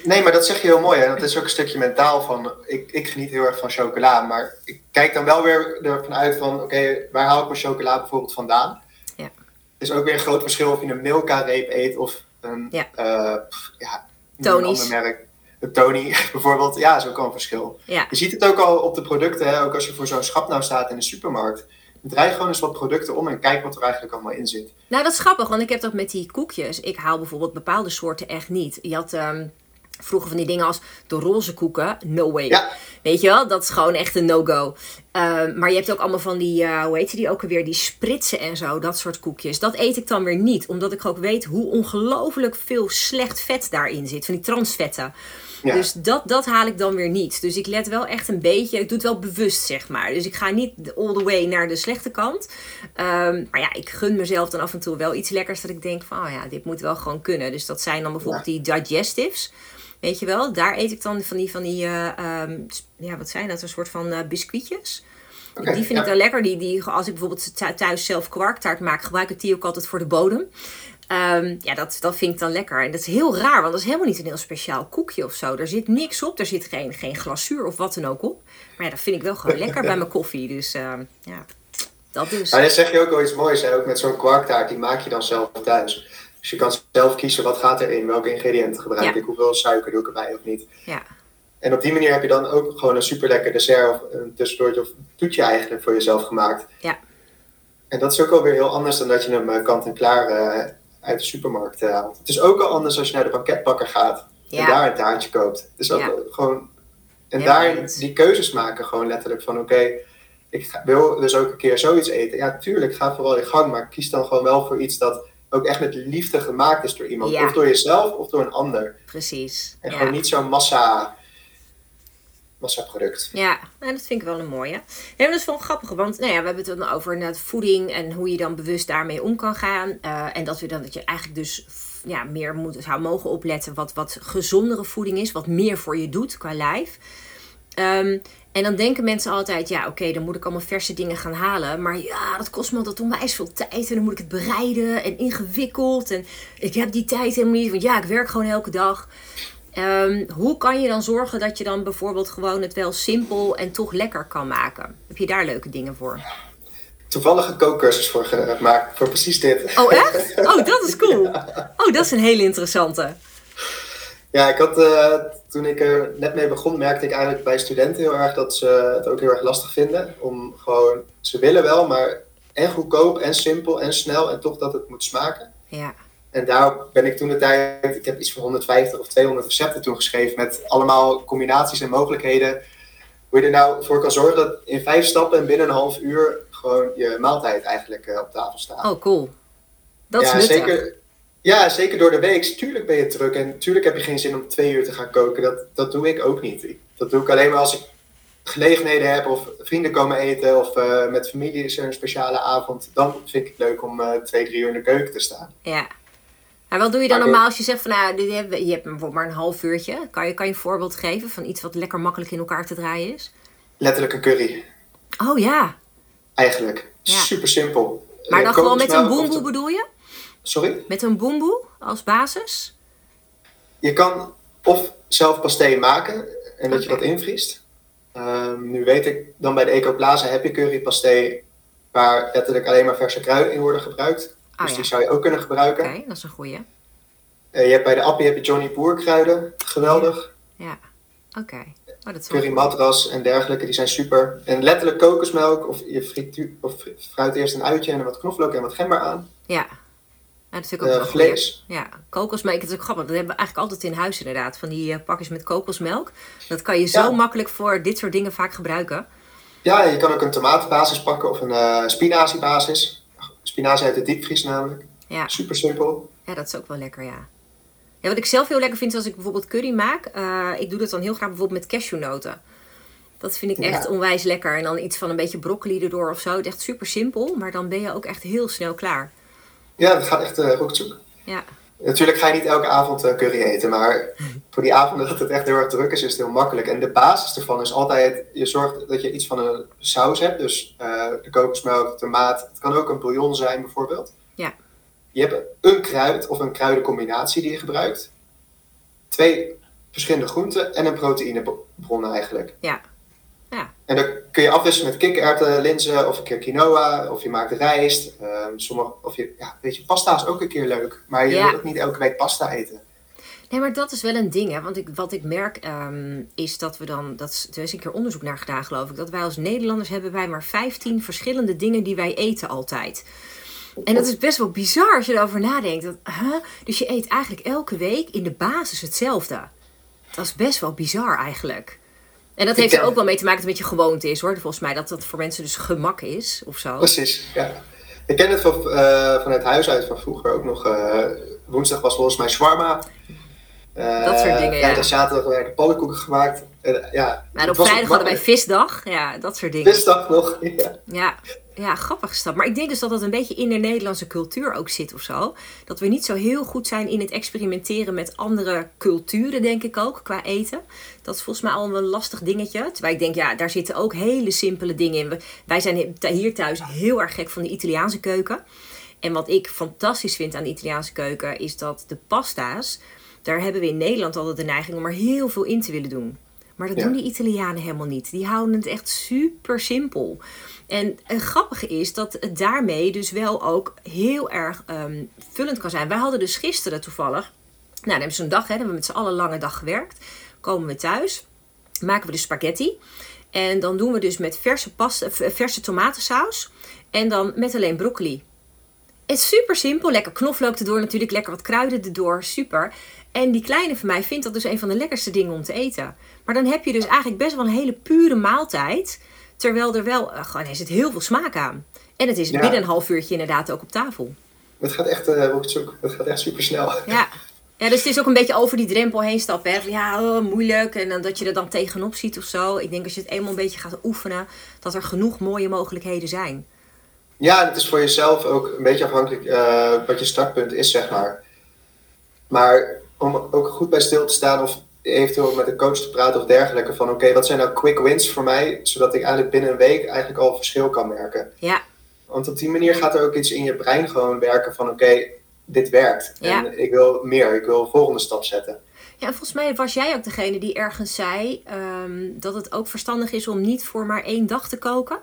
Nee, maar dat zeg je heel mooi. Hè? Dat is ook een stukje mentaal van, ik geniet heel erg van chocola. Maar ik kijk dan wel weer ervan uit van, oké, waar haal ik mijn chocola bijvoorbeeld vandaan? Ja. Er is ook weer een groot verschil of je een Milka-reep eet of een... Ja. Tony's. Een ander merk. De Tony bijvoorbeeld. Ja, is ook al een verschil. Ja. Je ziet het ook al op de producten. Hè? Ook als je voor zo'n schap nou staat in de supermarkt. Draai gewoon eens wat producten om en kijk wat er eigenlijk allemaal in zit. Nou, dat is grappig, want ik heb dat met die koekjes. Ik haal bijvoorbeeld bepaalde soorten echt niet. Je had vroeger van die dingen als de roze koeken. No way. Ja. Weet je wel? Dat is gewoon echt een no-go. Maar je hebt ook allemaal van die, hoe heet die ook alweer? Die spritsen en zo, dat soort koekjes. Dat eet ik dan weer niet, omdat ik ook weet hoe ongelooflijk veel slecht vet daarin zit. Van die transvetten. Ja. Dus dat haal ik dan weer niet. Dus ik let wel echt een beetje... Ik doe het wel bewust, zeg maar. Dus ik ga niet all the way naar de slechte kant. Maar ja, ik gun mezelf dan af en toe wel iets lekkers... dat ik denk van, oh ja, dit moet wel gewoon kunnen. Dus dat zijn dan bijvoorbeeld die digestives. Weet je wel? Daar eet ik dan van die wat zijn dat? Een soort van biscuitjes. Okay, die vind ik dan lekker. Die, als ik bijvoorbeeld thuis zelf kwarktaart maak... gebruik ik die ook altijd voor de bodem. Dat vind ik dan lekker. En dat is heel raar, want dat is helemaal niet een heel speciaal koekje of zo. Er zit niks op, er zit geen glazuur of wat dan ook op. Maar ja, dat vind ik wel gewoon lekker bij mijn koffie. Dus dat dus. Maar dan zeg je ook wel iets moois, hè? Ook met zo'n kwarktaart, die maak je dan zelf thuis. Dus je kan zelf kiezen, wat gaat erin, welke ingrediënten gebruik ik, hoeveel suiker doe ik erbij of niet. Ja. En op die manier heb je dan ook gewoon een superlekker dessert of een tussendoortje of toetje eigenlijk voor jezelf gemaakt. Ja. En dat is ook alweer heel anders dan dat je hem kant-en-klaar... uit de supermarkt haalt. Het is ook al anders als je naar de pakketbakker gaat en daar een taartje koopt. Het is ook gewoon... En daar die keuzes maken gewoon letterlijk van oké, ik wil dus ook een keer zoiets eten. Ja, tuurlijk, ga vooral in gang, maar kies dan gewoon wel voor iets dat ook echt met liefde gemaakt is door iemand. Ja. Of door jezelf of door een ander. Precies. En gewoon niet zo'n massaproduct. Ja, nou, dat vind ik wel een mooie. Nee, dat is wel grappig, want we hebben het dan over voeding en hoe je dan bewust daarmee om kan gaan. En dat je eigenlijk dus meer zou mogen opletten wat gezondere voeding is, wat meer voor je doet qua lijf. En dan denken mensen altijd, dan moet ik allemaal verse dingen gaan halen. Maar ja, dat kost me altijd onwijs veel tijd en dan moet ik het bereiden en ingewikkeld. En ik heb die tijd helemaal niet, want ik werk gewoon elke dag. Hoe kan je dan zorgen dat je dan bijvoorbeeld gewoon het wel simpel en toch lekker kan maken? Heb je daar leuke dingen voor? Toevallig een kookcursus voor gemaakt, voor precies dit. Oh echt? Oh, dat is cool. Ja. Oh, dat is een hele interessante. Ja, ik had toen ik er net mee begon, merkte ik eigenlijk bij studenten heel erg dat ze het ook heel erg lastig vinden. Om gewoon, ze willen wel, maar en goedkoop en simpel en snel en toch dat het moet smaken. Ja. En daar ben ik toen de tijd, ik heb iets van 150 of 200 recepten toen geschreven met allemaal combinaties en mogelijkheden. Hoe je er nou voor kan zorgen dat in 5 stappen en binnen een half uur gewoon je maaltijd eigenlijk op tafel staat. Oh, cool. Dat is nuttig. Zeker door de week. Tuurlijk ben je druk en tuurlijk heb je geen zin om 2 uur te gaan koken. Dat doe ik ook niet. Dat doe ik alleen maar als ik gelegenheden heb of vrienden komen eten of met familie is er een speciale avond. Dan vind ik het leuk om 2-3 uur in de keuken te staan. Ja. En wat doe je dan normaal als je zegt van je hebt bijvoorbeeld maar een half uurtje. Kan je een voorbeeld geven van iets wat lekker makkelijk in elkaar te draaien is? Letterlijk een curry. Oh ja. Eigenlijk. Ja. Super simpel. Maar dan gewoon met een boemboe bedoel je? Sorry? Met een boemboe als basis? Je kan of zelf pastei maken en dat je dat invriest. Nu weet ik, dan bij de Ecoplaza heb je curry pastei waar letterlijk alleen maar verse kruiden in worden gebruikt. Dus die zou je ook kunnen gebruiken. Oké, dat is een goeie. Je hebt bij de appie heb je Johnny Poer kruiden. Geweldig. Ja, oké. Oh, curry matras en dergelijke, die zijn super. En letterlijk kokosmelk of je fruit eerst een uitje en wat knoflook en wat gember aan. Ja, dat vind ik ook wel vlees. Goeie. Ja, kokosmelk, dat is ook grappig. Dat hebben we eigenlijk altijd in huis inderdaad. Van die pakjes met kokosmelk. Dat kan je zo makkelijk voor dit soort dingen vaak gebruiken. Ja, je kan ook een tomatenbasis pakken of een spinaziebasis. Spinazie uit de diepvries namelijk. Ja. Super simpel. Ja, dat is ook wel lekker, ja. Wat ik zelf heel lekker vind is als ik bijvoorbeeld curry maak. Ik doe dat dan heel graag bijvoorbeeld met cashewnoten. Dat vind ik echt onwijs lekker. En dan iets van een beetje broccoli erdoor of zo. Het is echt super simpel, maar dan ben je ook echt heel snel klaar. Ja, dat gaat echt roekzoek. Ja. Natuurlijk ga je niet elke avond curry eten, maar voor die avonden dat het echt heel erg druk is het heel makkelijk. En de basis ervan is altijd, je zorgt dat je iets van een saus hebt. Dus de kokosmelk, tomaat, het kan ook een bouillon zijn bijvoorbeeld. Ja. Je hebt een kruid of een kruidencombinatie die je gebruikt. 2 verschillende groenten en een proteïnebron eigenlijk. Ja. Ja. En dan kun je afwisselen met kikkererwten, linzen of een keer quinoa. Of je maakt rijst. Pasta is ook een keer leuk. Maar je moet ook niet elke week pasta eten. Nee, maar dat is wel een ding, hè. Want wat ik merk is dat we dan... Er is een keer onderzoek naar gedaan, geloof ik. Dat wij als Nederlanders hebben wij maar 15 verschillende dingen die wij eten altijd. En dat is best wel bizar als je erover nadenkt. Dus je eet eigenlijk elke week in de basis hetzelfde. Dat is best wel bizar eigenlijk. En dat heeft er ook wel mee te maken dat het met je gewoonte is, hoor. Volgens mij dat voor mensen dus gemak is of zo. Precies, ja. Ik ken het vanuit huis uit van vroeger ook nog. Woensdag was volgens mij shawarma. Dat soort dingen, ja. Zaterdag werden pannenkoeken gemaakt. Maar op vrijdag hadden wij visdag. Ja, dat soort dingen. Visdag nog, ja, grappige stap. Maar ik denk dus dat dat een beetje in de Nederlandse cultuur ook zit of zo. Dat we niet zo heel goed zijn in het experimenteren met andere culturen, denk ik ook, qua eten. Dat is volgens mij al een lastig dingetje. Terwijl ik denk, ja, daar zitten ook hele simpele dingen in. Wij zijn hier thuis heel erg gek van de Italiaanse keuken. En wat ik fantastisch vind aan de Italiaanse keuken is dat de pasta's... Daar hebben we in Nederland altijd de neiging om er heel veel in te willen doen. Maar dat doen die Italianen helemaal niet. Die houden het echt super simpel. En het grappige is dat het daarmee dus wel ook heel erg vullend kan zijn. Wij hadden dus gisteren toevallig... Nou, dan hebben we zo'n dag, hè, dan hebben we met z'n allen een lange dag gewerkt. Komen we thuis, maken we dus spaghetti. En dan doen we dus met verse tomatensaus. En dan met alleen broccoli. Het is super simpel. Lekker knoflook erdoor natuurlijk. Lekker wat kruiden erdoor. Super. En die kleine van mij vindt dat dus een van de lekkerste dingen om te eten. Maar dan heb je dus eigenlijk best wel een hele pure maaltijd. Terwijl er wel, er zit heel veel smaak aan. En het is binnen een half uurtje inderdaad ook op tafel. Het gaat echt, echt super snel. Ja. Ja, dus het is ook een beetje over die drempel heen stappen. Hè? Van, moeilijk. En dat je er dan tegenop ziet of zo. Ik denk als je het eenmaal een beetje gaat oefenen, dat er genoeg mooie mogelijkheden zijn. Ja, het is voor jezelf ook een beetje afhankelijk wat je startpunt is, zeg maar. Maar om ook goed bij stil te staan of eventueel met een coach te praten of dergelijke. Van oké, wat zijn nou quick wins voor mij? Zodat ik eigenlijk binnen een week eigenlijk al verschil kan merken. Ja. Want op die manier gaat er ook iets in je brein gewoon werken van oké, dit werkt. Ja. En ik wil meer, ik wil de volgende stap zetten. Ja, en volgens mij was jij ook degene die ergens zei dat het ook verstandig is om niet voor maar 1 dag te koken.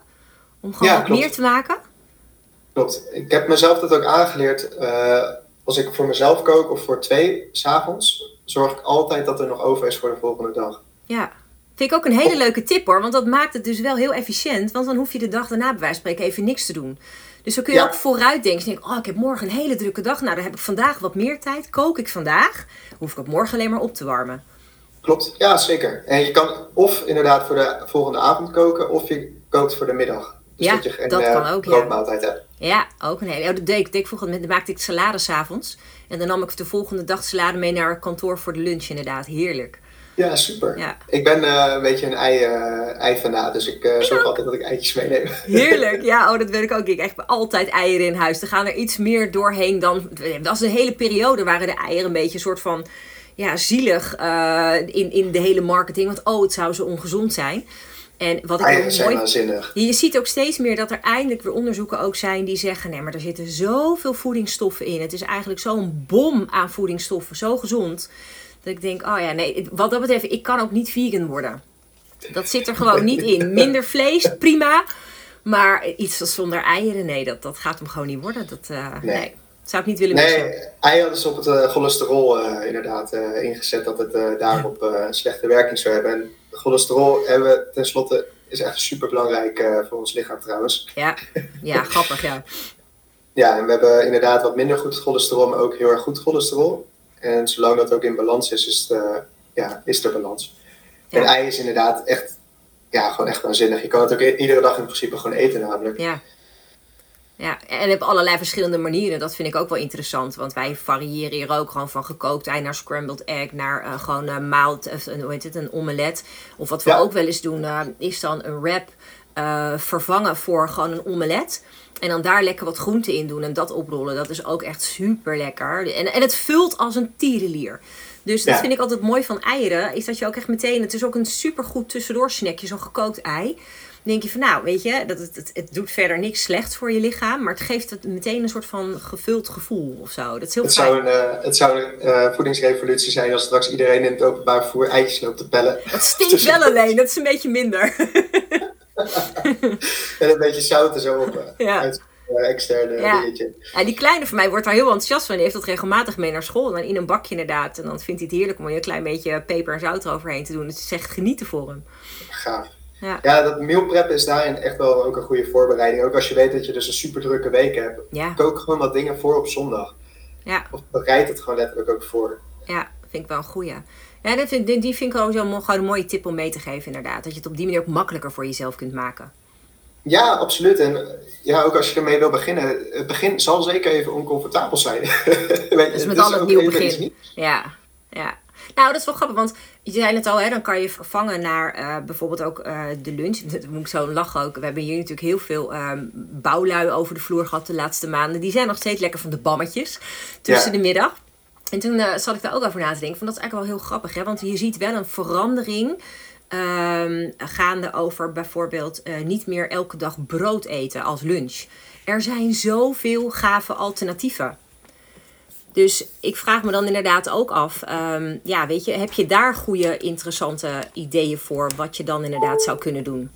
Om gewoon wat meer te maken. Klopt. Ik heb mezelf dat ook aangeleerd. Als ik voor mezelf kook of voor 2 s'avonds, zorg ik altijd dat er nog over is voor de volgende dag. Ja, vind ik ook een hele leuke tip hoor. Want dat maakt het dus wel heel efficiënt. Want dan hoef je de dag daarna bij wijze van spreken even niks te doen. Dus dan kun je ook vooruit denken. Dus denk, ik heb morgen een hele drukke dag. Nou, dan heb ik vandaag wat meer tijd. Kook ik vandaag, hoef ik het morgen alleen maar op te warmen. Klopt, ja zeker. En je kan of inderdaad voor de volgende avond koken, of je kookt voor de middag. Dus dat je geen broodmaaltijd hebt. Ja, ook een hele. Dan maakte ik salade 's avonds. En dan nam ik de volgende dag salade mee naar het kantoor voor de lunch, inderdaad. Heerlijk. Ja, super. Ja. Ik ben een beetje een eifanaat, dus ik zorg altijd dat ik eitjes meeneem. Heerlijk. Ja, dat weet ik ook. Ik heb altijd eieren in huis. Er gaan er iets meer doorheen dan... Dat is een hele periode, waren de eieren een beetje een soort van... Ja, zielig in de hele marketing. Want het zou zo ongezond zijn. En wat ik ook mooi waanzinnig. Je ziet ook steeds meer dat er eindelijk weer onderzoeken ook zijn die zeggen... nee, maar er zitten zoveel voedingsstoffen in. Het is eigenlijk zo'n bom aan voedingsstoffen, zo gezond. Dat ik denk, wat dat betreft, ik kan ook niet vegan worden. Dat zit er gewoon niet in. Minder vlees, prima. Maar iets als zonder eieren, nee, dat gaat hem gewoon niet worden. Nee. Zou ik niet willen missen. Nee, hij had dus op het cholesterol inderdaad ingezet dat het daarop slechte werking zou hebben. En cholesterol hebben we tenslotte is echt super belangrijk voor ons lichaam trouwens. Ja, grappig ja. Ja, en we hebben inderdaad wat minder goed cholesterol, maar ook heel erg goed cholesterol. En zolang dat ook in balans is, is er balans. Ja. En ei is inderdaad echt, gewoon echt waanzinnig. Je kan het ook iedere dag in principe gewoon eten namelijk. Ja. Ja, en op allerlei verschillende manieren. Dat vind ik ook wel interessant. Want wij variëren hier ook gewoon van gekookt ei naar scrambled egg. Naar een omelet. Of wat we ook wel eens doen is dan een wrap vervangen voor gewoon een omelet. En dan daar lekker wat groenten in doen en dat oprollen. Dat is ook echt super lekker. En het vult als een tierenlier. Dus dat vind ik altijd mooi van eieren. Is dat je ook echt meteen... Het is ook een supergoed tussendoor snackje, zo'n gekookt ei. denk je van nou, weet je, dat het doet verder niks slechts voor je lichaam, maar het geeft het meteen een soort van gevuld gevoel of zo. Dat is heel fijn. Het zou een voedingsrevolutie zijn als straks iedereen in het openbaar vervoer eitjes loopt te pellen. Dat stinkt wel alleen, dat is een beetje minder. En een beetje zout er zo op. Ja. Externe dingetje. Ja, die kleine van mij wordt daar heel enthousiast van. Die heeft dat regelmatig mee naar school. Dan in een bakje inderdaad. En dan vindt hij het heerlijk om een klein beetje peper en zout eroverheen te doen. Dus het is echt genieten voor hem. Gaaf. Ja, dat meal prep is daarin echt wel ook een goede voorbereiding. Ook als je weet dat je dus een super drukke week hebt. Ja. Kook gewoon wat dingen voor op zondag. Ja. Of bereid het gewoon letterlijk ook voor. Ja, vind ik wel een goeie. Ja, die vind ik ook gewoon een mooie tip om mee te geven inderdaad. Dat je het op die manier ook makkelijker voor jezelf kunt maken. Ja, absoluut. En ja, ook als je ermee wil beginnen. Het begin zal zeker even oncomfortabel zijn. Dus met al het nieuwe begin. Ja. Nou, dat is wel grappig, want je zei het al, hè, dan kan je vervangen naar bijvoorbeeld ook de lunch. Dat moet ik zo lachen ook. We hebben hier natuurlijk heel veel bouwlui over de vloer gehad de laatste maanden. Die zijn nog steeds lekker van de bammetjes tussen de middag. En toen zat ik daar ook over na te denken. Van, dat is eigenlijk wel heel grappig, hè? Want je ziet wel een verandering gaande over bijvoorbeeld niet meer elke dag brood eten als lunch. Er zijn zoveel gave alternatieven. Dus ik vraag me dan inderdaad ook af, weet je, heb je daar goede, interessante ideeën voor wat je dan inderdaad zou kunnen doen?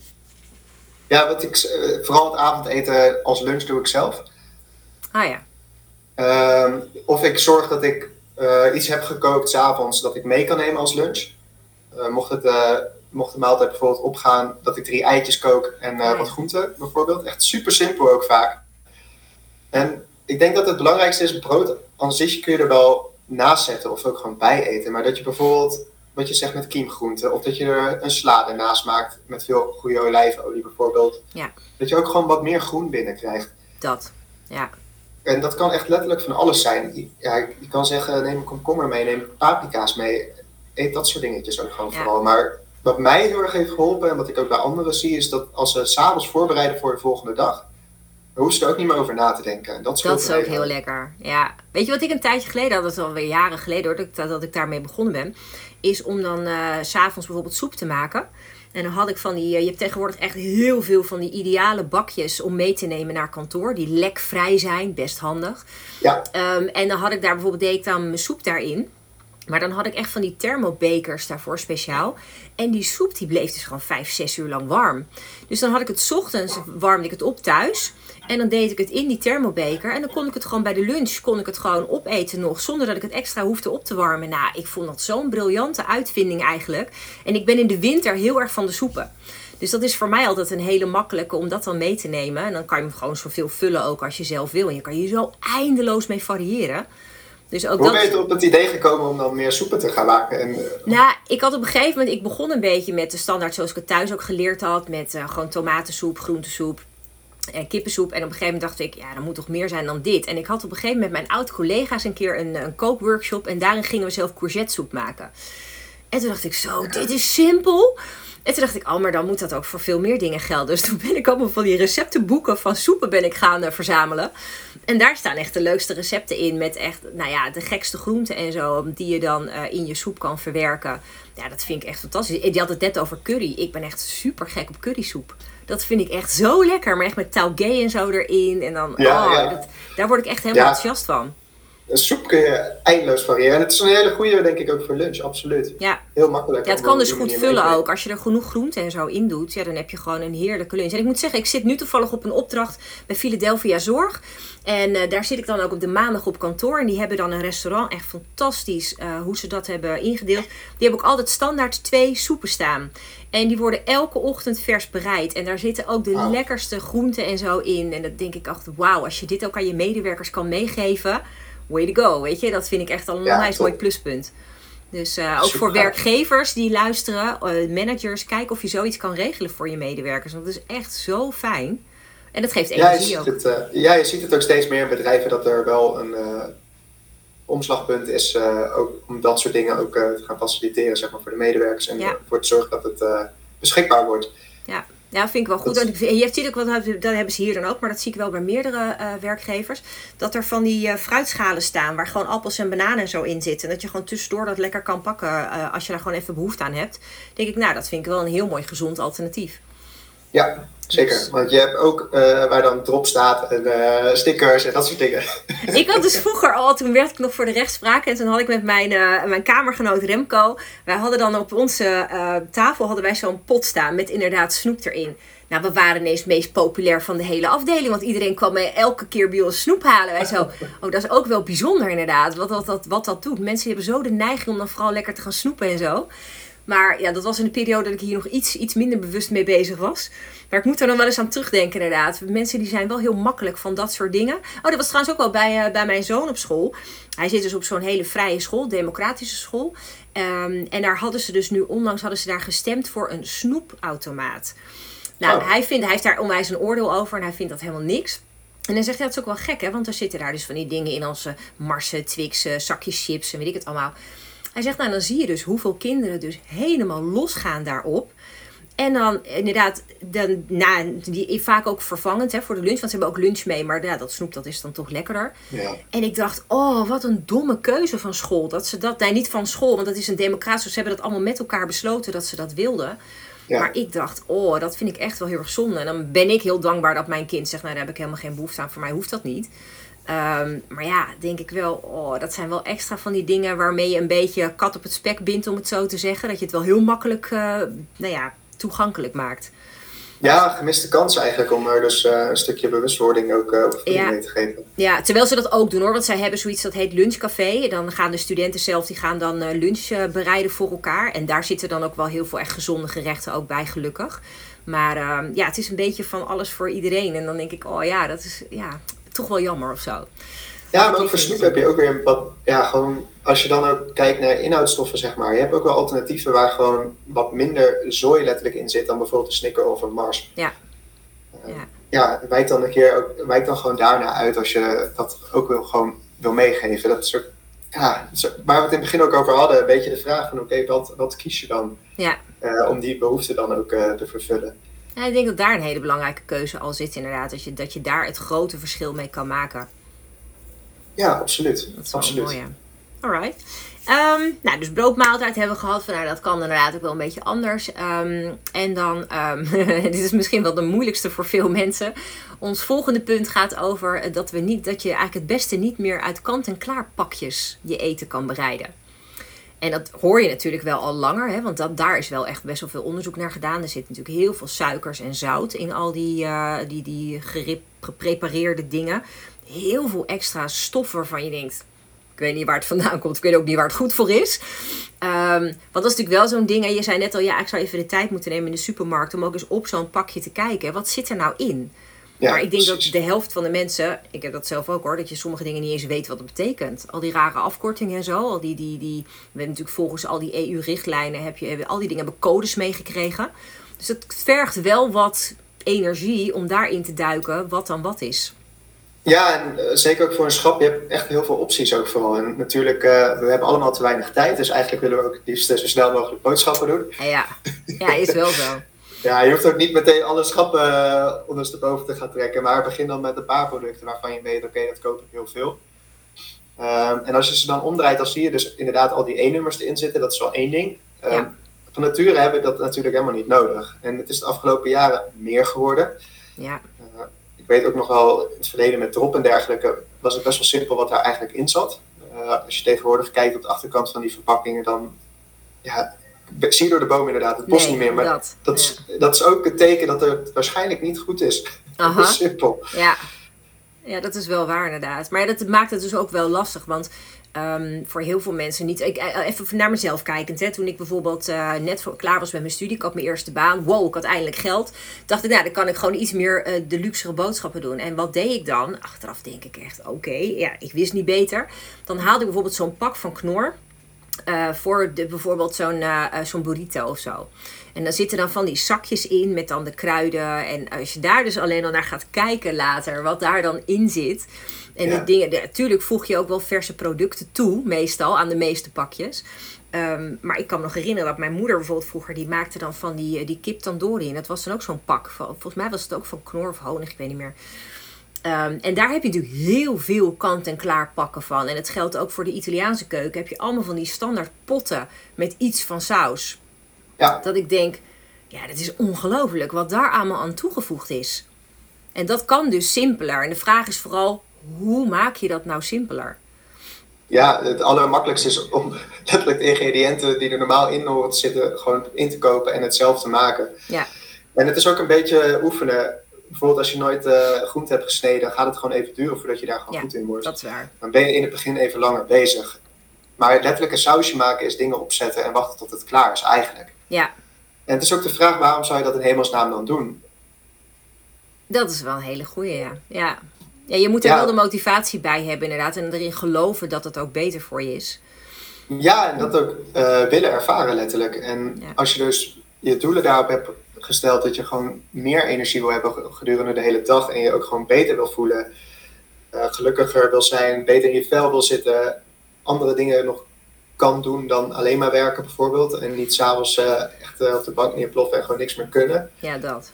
Ja, wat ik, vooral het avondeten als lunch doe ik zelf. Ah ja. Of ik zorg dat ik iets heb gekookt 's avonds dat ik mee kan nemen als lunch. Mocht de maaltijd bijvoorbeeld opgaan, dat ik 3 eitjes kook en wat groenten bijvoorbeeld. Echt super simpel ook vaak. En ik denk dat het belangrijkste is, brood aan zich kun je er wel naast zetten of ook gewoon bij eten. Maar dat je bijvoorbeeld, wat je zegt met kiemgroenten, of dat je er een sla ernaast maakt met veel goede olijfolie bijvoorbeeld. Ja. Dat je ook gewoon wat meer groen binnenkrijgt. Dat, ja. En dat kan echt letterlijk van alles zijn. Ja, je kan zeggen, neem een komkommer mee, neem paprika's mee. Eet dat soort dingetjes ook gewoon vooral. Maar wat mij heel erg heeft geholpen en wat ik ook bij anderen zie, is dat als ze 's avonds voorbereiden voor de volgende dag, dan hoef je er ook niet meer over na te denken. Dat is ook heel lekker. Ja. Weet je wat ik een tijdje geleden had, dat is alweer jaren geleden hoor, dat ik daarmee begonnen ben, is om dan 's avonds bijvoorbeeld soep te maken. En dan had ik van die, je hebt tegenwoordig echt heel veel van die ideale bakjes om mee te nemen naar kantoor. Die lekvrij zijn, best handig. Ja. En dan had ik daar bijvoorbeeld, deed ik dan mijn soep daarin. Maar dan had ik echt van die thermobekers daarvoor speciaal. En die soep die bleef dus gewoon 5-6 uur lang warm. Dus dan had ik het 's ochtends, warmde ik het op thuis. En dan deed ik het in die thermobeker. En dan kon ik het gewoon bij de lunch, kon ik het gewoon opeten nog. Zonder dat ik het extra hoefde op te warmen. Nou, ik vond dat zo'n briljante uitvinding eigenlijk. En ik ben in de winter heel erg van de soepen. Dus dat is voor mij altijd een hele makkelijke om dat dan mee te nemen. En dan kan je hem gewoon zoveel vullen ook als je zelf wil. En je kan hier zo eindeloos mee variëren. Dus ook hoe ben je op het idee gekomen om dan meer soepen te gaan maken? Nou, ik had op een gegeven moment, ik begon een beetje met de standaard zoals ik het thuis ook geleerd had. Met gewoon tomatensoep, groentesoep, kippensoep. En op een gegeven moment dacht ik, ja, er moet toch meer zijn dan dit. En ik had op een gegeven moment met mijn oud-collega's een keer een kookworkshop. En daarin gingen we zelf courgettesoep maken. En toen dacht ik, zo, dit is simpel. En toen dacht ik, maar dan moet dat ook voor veel meer dingen gelden. Dus toen ben ik allemaal van die receptenboeken van soepen ben ik gaan verzamelen. En daar staan echt de leukste recepten in met echt, nou ja, de gekste groenten en zo. Die je dan in je soep kan verwerken. Ja, dat vind ik echt fantastisch. Je had het net over curry. Ik ben echt super gek op currysoep. Dat vind ik echt zo lekker. Maar echt met taugé en zo erin. En dan, daar word ik echt helemaal enthousiast van. Soep kun je eindeloos variëren. En het is een hele goede, denk ik, ook voor lunch, absoluut. Ja. Heel makkelijk. Ja, het kan dus goed vullen ook. Als je er genoeg groente en zo in doet, ja, dan heb je gewoon een heerlijke lunch. En ik moet zeggen, ik zit nu toevallig op een opdracht bij Philadelphia Zorg. En daar zit ik dan ook op de maandag op kantoor. En die hebben dan een restaurant, echt fantastisch hoe ze dat hebben ingedeeld. Die hebben ook altijd standaard 2 soepen staan. En die worden elke ochtend vers bereid. En daar zitten ook de lekkerste groenten en zo in. En dat denk ik echt, wauw, als je dit ook aan je medewerkers kan meegeven, way to go, weet je. Dat vind ik echt al een onwijs mooi pluspunt. Dus ook super voor werkgevers die luisteren, managers, kijk of je zoiets kan regelen voor je medewerkers. Want dat is echt zo fijn. En dat geeft energie ook. Je ziet het ook steeds meer in bedrijven dat er wel een omslagpunt is ook om dat soort dingen ook te gaan faciliteren, zeg maar, voor de medewerkers. En voor te zorgen dat het beschikbaar wordt. Ja. Ja, vind ik wel goed. Je ziet ook, dat hebben ze hier dan ook, maar dat zie ik wel bij meerdere werkgevers. Dat er van die fruitschalen staan waar gewoon appels en bananen en zo in zitten. En dat je gewoon tussendoor dat lekker kan pakken als je daar gewoon even behoefte aan hebt. Denk ik, nou, dat vind ik wel een heel mooi gezond alternatief. Ja, zeker. Dus. Want je hebt ook waar dan drop staat en stickers en dat soort dingen. Ik had dus vroeger al, toen werd ik nog voor de rechtspraak. En toen had ik met mijn kamergenoot Remco. Wij hadden dan op onze tafel hadden wij zo'n pot staan met inderdaad snoep erin. Nou, we waren ineens het meest populair van de hele afdeling. Want iedereen kwam elke keer bij ons snoep halen. Wij zo, dat is ook wel bijzonder inderdaad. Wat dat doet. Mensen hebben zo de neiging om dan vooral lekker te gaan snoepen en zo. Maar ja, dat was in de periode dat ik hier nog iets minder bewust mee bezig was. Maar ik moet er dan wel eens aan terugdenken inderdaad. Mensen die zijn wel heel makkelijk van dat soort dingen. Oh, dat was trouwens ook wel bij mijn zoon op school. Hij zit dus op zo'n hele vrije school, democratische school. En daar hadden ze dus nu, onlangs hadden ze daar gestemd voor een snoepautomaat. Nou, hij heeft daar onwijs een oordeel over en hij vindt dat helemaal niks. En dan zegt hij, dat is ook wel gek hè, want er zitten daar dus van die dingen in als marsen, twixen, zakjes chips en weet ik het allemaal. Hij zegt, nou dan zie je dus hoeveel kinderen dus helemaal losgaan daarop. En dan inderdaad, die vaak ook vervangend hè, voor de lunch, want ze hebben ook lunch mee. Maar ja, dat snoep, dat is dan toch lekkerder. Ja. En ik dacht, wat een domme keuze van school. Dat ze dat, nee niet van school, want dat is een democratie. Dus ze hebben dat allemaal met elkaar besloten dat ze dat wilden. Ja. Maar ik dacht, dat vind ik echt wel heel erg zonde. En dan ben ik heel dankbaar dat mijn kind zegt, nou daar heb ik helemaal geen behoefte aan. Voor mij hoeft dat niet. Maar ja, denk ik wel, dat zijn wel extra van die dingen waarmee je een beetje kat op het spek bindt, om het zo te zeggen. Dat je het wel heel makkelijk, toegankelijk maakt. Ja, gemiste kans eigenlijk om er dus een stukje bewustwording ook mee te geven. Ja, terwijl ze dat ook doen hoor. Want zij hebben zoiets dat heet lunchcafé. Dan gaan de studenten zelf, die gaan dan lunch bereiden voor elkaar. En daar zitten dan ook wel heel veel echt gezonde gerechten ook bij, gelukkig. Maar het is een beetje van alles voor iedereen. En dan denk ik, dat is toch wel jammer of zo. Ja, maar ook voor snoep heb je ook weer gewoon, als je dan ook kijkt naar inhoudstoffen, zeg maar. Je hebt ook wel alternatieven waar gewoon wat minder zooi letterlijk in zit dan bijvoorbeeld een Snickers of een Mars. Ja. Wijk dan gewoon daarna uit als je dat ook wil meegeven. Dat is ook, waar we het in het begin ook over hadden, een beetje de vraag van wat kies je dan? Ja. Om die behoefte dan ook te vervullen. Ja, ik denk dat daar een hele belangrijke keuze al zit inderdaad. Dat je daar het grote verschil mee kan maken. Ja, absoluut. Dat is wel mooi, ja. Alright. Dus broodmaaltijd hebben we gehad. Dat kan inderdaad ook wel een beetje anders. En dan, dit is misschien wel de moeilijkste voor veel mensen. Ons volgende punt gaat over dat je eigenlijk het beste niet meer uit kant-en-klaar pakjes je eten kan bereiden. En dat hoor je natuurlijk wel al langer, hè, want daar is wel echt best wel veel onderzoek naar gedaan. Er zit natuurlijk heel veel suikers en zout in al die geprepareerde dingen. Heel veel extra stof waarvan je denkt, ik weet niet waar het vandaan komt. Ik weet ook niet waar het goed voor is. Want dat is natuurlijk wel zo'n ding. En je zei net al, ik zou even de tijd moeten nemen in de supermarkt om ook eens op zo'n pakje te kijken. Wat zit er nou in? Ja, maar ik denk dat de helft van de mensen, ik heb dat zelf ook hoor, dat je sommige dingen niet eens weet wat het betekent. Al die rare afkortingen en zo. We hebben natuurlijk volgens al die EU-richtlijnen, al die dingen hebben codes meegekregen. Dus het vergt wel wat energie om daarin te duiken wat dan wat is. Ja, en zeker ook voor een schap. Je hebt echt heel veel opties ook vooral. En natuurlijk, we hebben allemaal te weinig tijd. Dus eigenlijk willen we ook het liefst zo snel mogelijk boodschappen doen. Ja, is wel zo. Ja, je hoeft ook niet meteen alle schappen ondersteboven te gaan trekken. Maar begin dan met een paar producten waarvan je weet, dat koop ik heel veel. En als je ze dan omdraait, dan zie je dus inderdaad al die E-nummers erin zitten. Dat is wel één ding. Van nature hebben we dat natuurlijk helemaal niet nodig. En het is de afgelopen jaren meer geworden. Ja. Ik weet ook nog wel, in het verleden met drop en dergelijke, was het best wel simpel wat daar eigenlijk in zat. Als je tegenwoordig kijkt op de achterkant van die verpakkingen, dan zie je door de boom inderdaad, het bos niet meer. Maar dat is ook een teken dat het waarschijnlijk niet goed is. Aha. Dat is simpel. Ja, dat is wel waar inderdaad. Maar dat maakt het dus ook wel lastig, want voor heel veel mensen niet. Even naar mezelf kijkend. Hè. Toen ik bijvoorbeeld net klaar was met mijn studie. Ik had mijn eerste baan. Wow, ik had eindelijk geld. Dacht ik, dan kan ik gewoon iets meer de luxere boodschappen doen. En wat deed ik dan? Achteraf denk ik echt, ik wist niet beter. Dan haalde ik bijvoorbeeld zo'n pak van Knorr. Voor bijvoorbeeld zo'n burrito of zo. En dan zitten dan van die zakjes in met dan de kruiden. En als je daar dus alleen al naar gaat kijken later, wat daar dan in zit. En die dingen, natuurlijk voeg je ook wel verse producten toe, meestal, aan de meeste pakjes. Maar ik kan me nog herinneren dat mijn moeder bijvoorbeeld vroeger, die maakte dan van die kip tandoori. En dat was dan ook zo'n pak. Volgens mij was het ook van Knorr of Honig, ik weet niet meer. En daar heb je natuurlijk heel veel kant-en-klaar pakken van. En het geldt ook voor de Italiaanse keuken. Heb je allemaal van die standaard potten met iets van saus. Ja. Dat ik denk, Ja, dat is ongelooflijk wat daar allemaal aan toegevoegd is. En dat kan dus simpeler. En de vraag is vooral, hoe maak je dat nou simpeler? Ja, het allermakkelijkste is om letterlijk de ingrediënten die er normaal in horen te zitten, gewoon in te kopen en het zelf te maken. Ja. En het is ook een beetje oefenen. Bijvoorbeeld als je nooit groente hebt gesneden, gaat het gewoon even duren voordat je daar gewoon goed in wordt. Dat is waar. Dan ben je in het begin even langer bezig. Maar letterlijk een sausje maken is dingen opzetten en wachten tot het klaar is eigenlijk. Ja. En het is ook de vraag, waarom zou je dat in hemelsnaam dan doen? Dat is wel een hele goeie, ja. Ja, je moet er wel de motivatie bij hebben inderdaad. En erin geloven dat het ook beter voor je is. Ja, en dat ook willen ervaren letterlijk. En als je dus je doelen daarop hebt gesteld, dat je gewoon meer energie wil hebben gedurende de hele dag. En je ook gewoon beter wil voelen. Gelukkiger wil zijn, beter in je vel wil zitten. Andere dingen nog kan doen dan alleen maar werken bijvoorbeeld. En niet s'avonds echt op de bank neerploffen en gewoon niks meer kunnen. Ja, dat.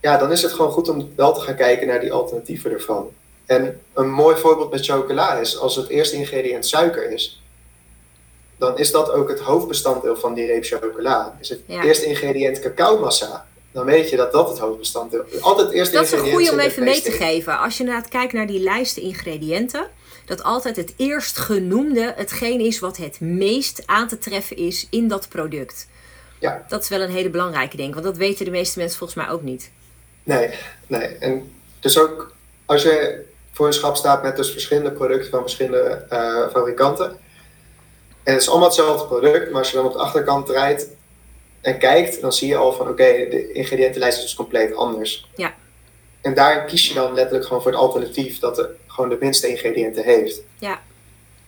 Ja, dan is het gewoon goed om wel te gaan kijken naar die alternatieven ervan. En een mooi voorbeeld met chocola is, als het eerste ingrediënt suiker is, dan is dat ook het hoofdbestanddeel van die reep chocola. Is het eerste ingrediënt cacaomassa, dan weet je dat dat het hoofdbestanddeel is. Altijd het eerste ingrediënt. Dat is een goede om even mee te geven. Als je inderdaad kijkt naar die lijsten ingrediënten, dat altijd het eerst genoemde hetgeen is wat het meest aan te treffen is in dat product. Ja. Dat is wel een hele belangrijke ding, want dat weten de meeste mensen volgens mij ook niet. Nee. En dus ook als je voor een schap staat met dus verschillende producten van verschillende fabrikanten. En het is allemaal hetzelfde product, maar als je dan op de achterkant draait en kijkt, dan zie je al van oké, de ingrediëntenlijst is dus compleet anders. Ja. En daarin kies je dan letterlijk gewoon voor het alternatief dat er gewoon de minste ingrediënten heeft. Ja.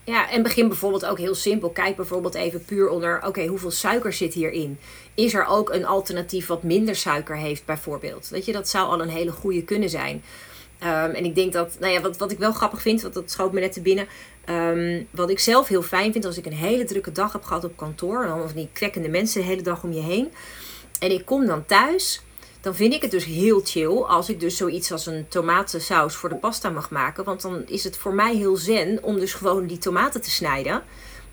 Ja, en begin bijvoorbeeld ook heel simpel. Kijk bijvoorbeeld even puur onder, oké, hoeveel suiker zit hierin? Is er ook een alternatief wat minder suiker heeft bijvoorbeeld? Weet je, dat zou al een hele goede kunnen zijn. En ik denk dat, wat ik wel grappig vind, want dat schoot me net te binnen. Wat ik zelf heel fijn vind, als ik een hele drukke dag heb gehad op kantoor. Dan van die kwekkende mensen de hele dag om je heen. En ik kom dan thuis. Dan vind ik het dus heel chill als ik dus zoiets als een tomatensaus voor de pasta mag maken. Want dan is het voor mij heel zen om dus gewoon die tomaten te snijden.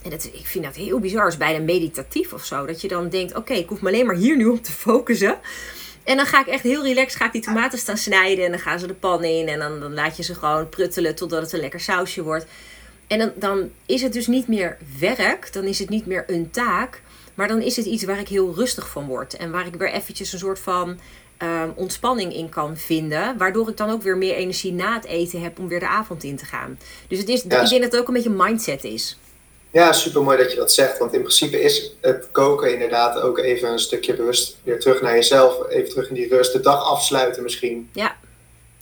En ik vind dat heel bizar. Het is bijna meditatief of zo. Dat je dan denkt, oké, ik hoef me alleen maar hier nu op te focussen. En dan ga ik echt heel relaxed die tomaten staan snijden. En dan gaan ze de pan in. En dan laat je ze gewoon pruttelen totdat het een lekker sausje wordt. En dan is het dus niet meer werk. Dan is het niet meer een taak. Maar dan is het iets waar ik heel rustig van word. En waar ik weer eventjes een soort van ontspanning in kan vinden. Waardoor ik dan ook weer meer energie na het eten heb om weer de avond in te gaan. Dus het is, ik denk dat het ook een beetje mindset is. Ja, supermooi dat je dat zegt. Want in principe is het koken inderdaad ook even een stukje bewust. Weer terug naar jezelf. Even terug in die rust. De dag afsluiten misschien.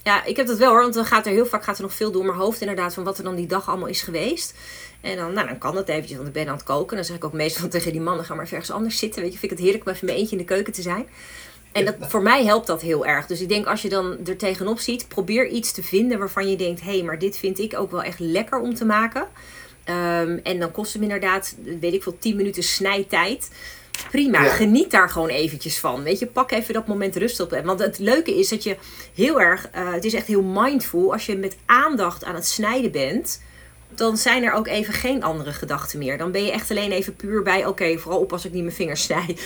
Ja, ik heb dat wel hoor. Want dan gaat er heel vaak nog veel door mijn hoofd inderdaad. Van wat er dan die dag allemaal is geweest. En dan kan dat eventjes. Want ik ben aan het koken. Dan zeg ik ook meestal tegen die mannen. Ga maar ergens anders zitten. Weet je, vind ik het heerlijk om even mijn eentje in de keuken te zijn. En dat, voor mij helpt dat heel erg. Dus ik denk als je dan er tegenop ziet. Probeer iets te vinden waarvan je denkt. Hé, maar dit vind ik ook wel echt lekker om te maken. En dan kost het inderdaad. Weet ik veel. 10 minuten snijtijd. Prima, geniet daar gewoon eventjes van. Weet je, pak even dat moment rust op. Want het leuke is dat je heel erg, het is echt heel mindful. Als je met aandacht aan het snijden bent, dan zijn er ook even geen andere gedachten meer. Dan ben je echt alleen even puur bij, vooral op als ik niet mijn vingers snij.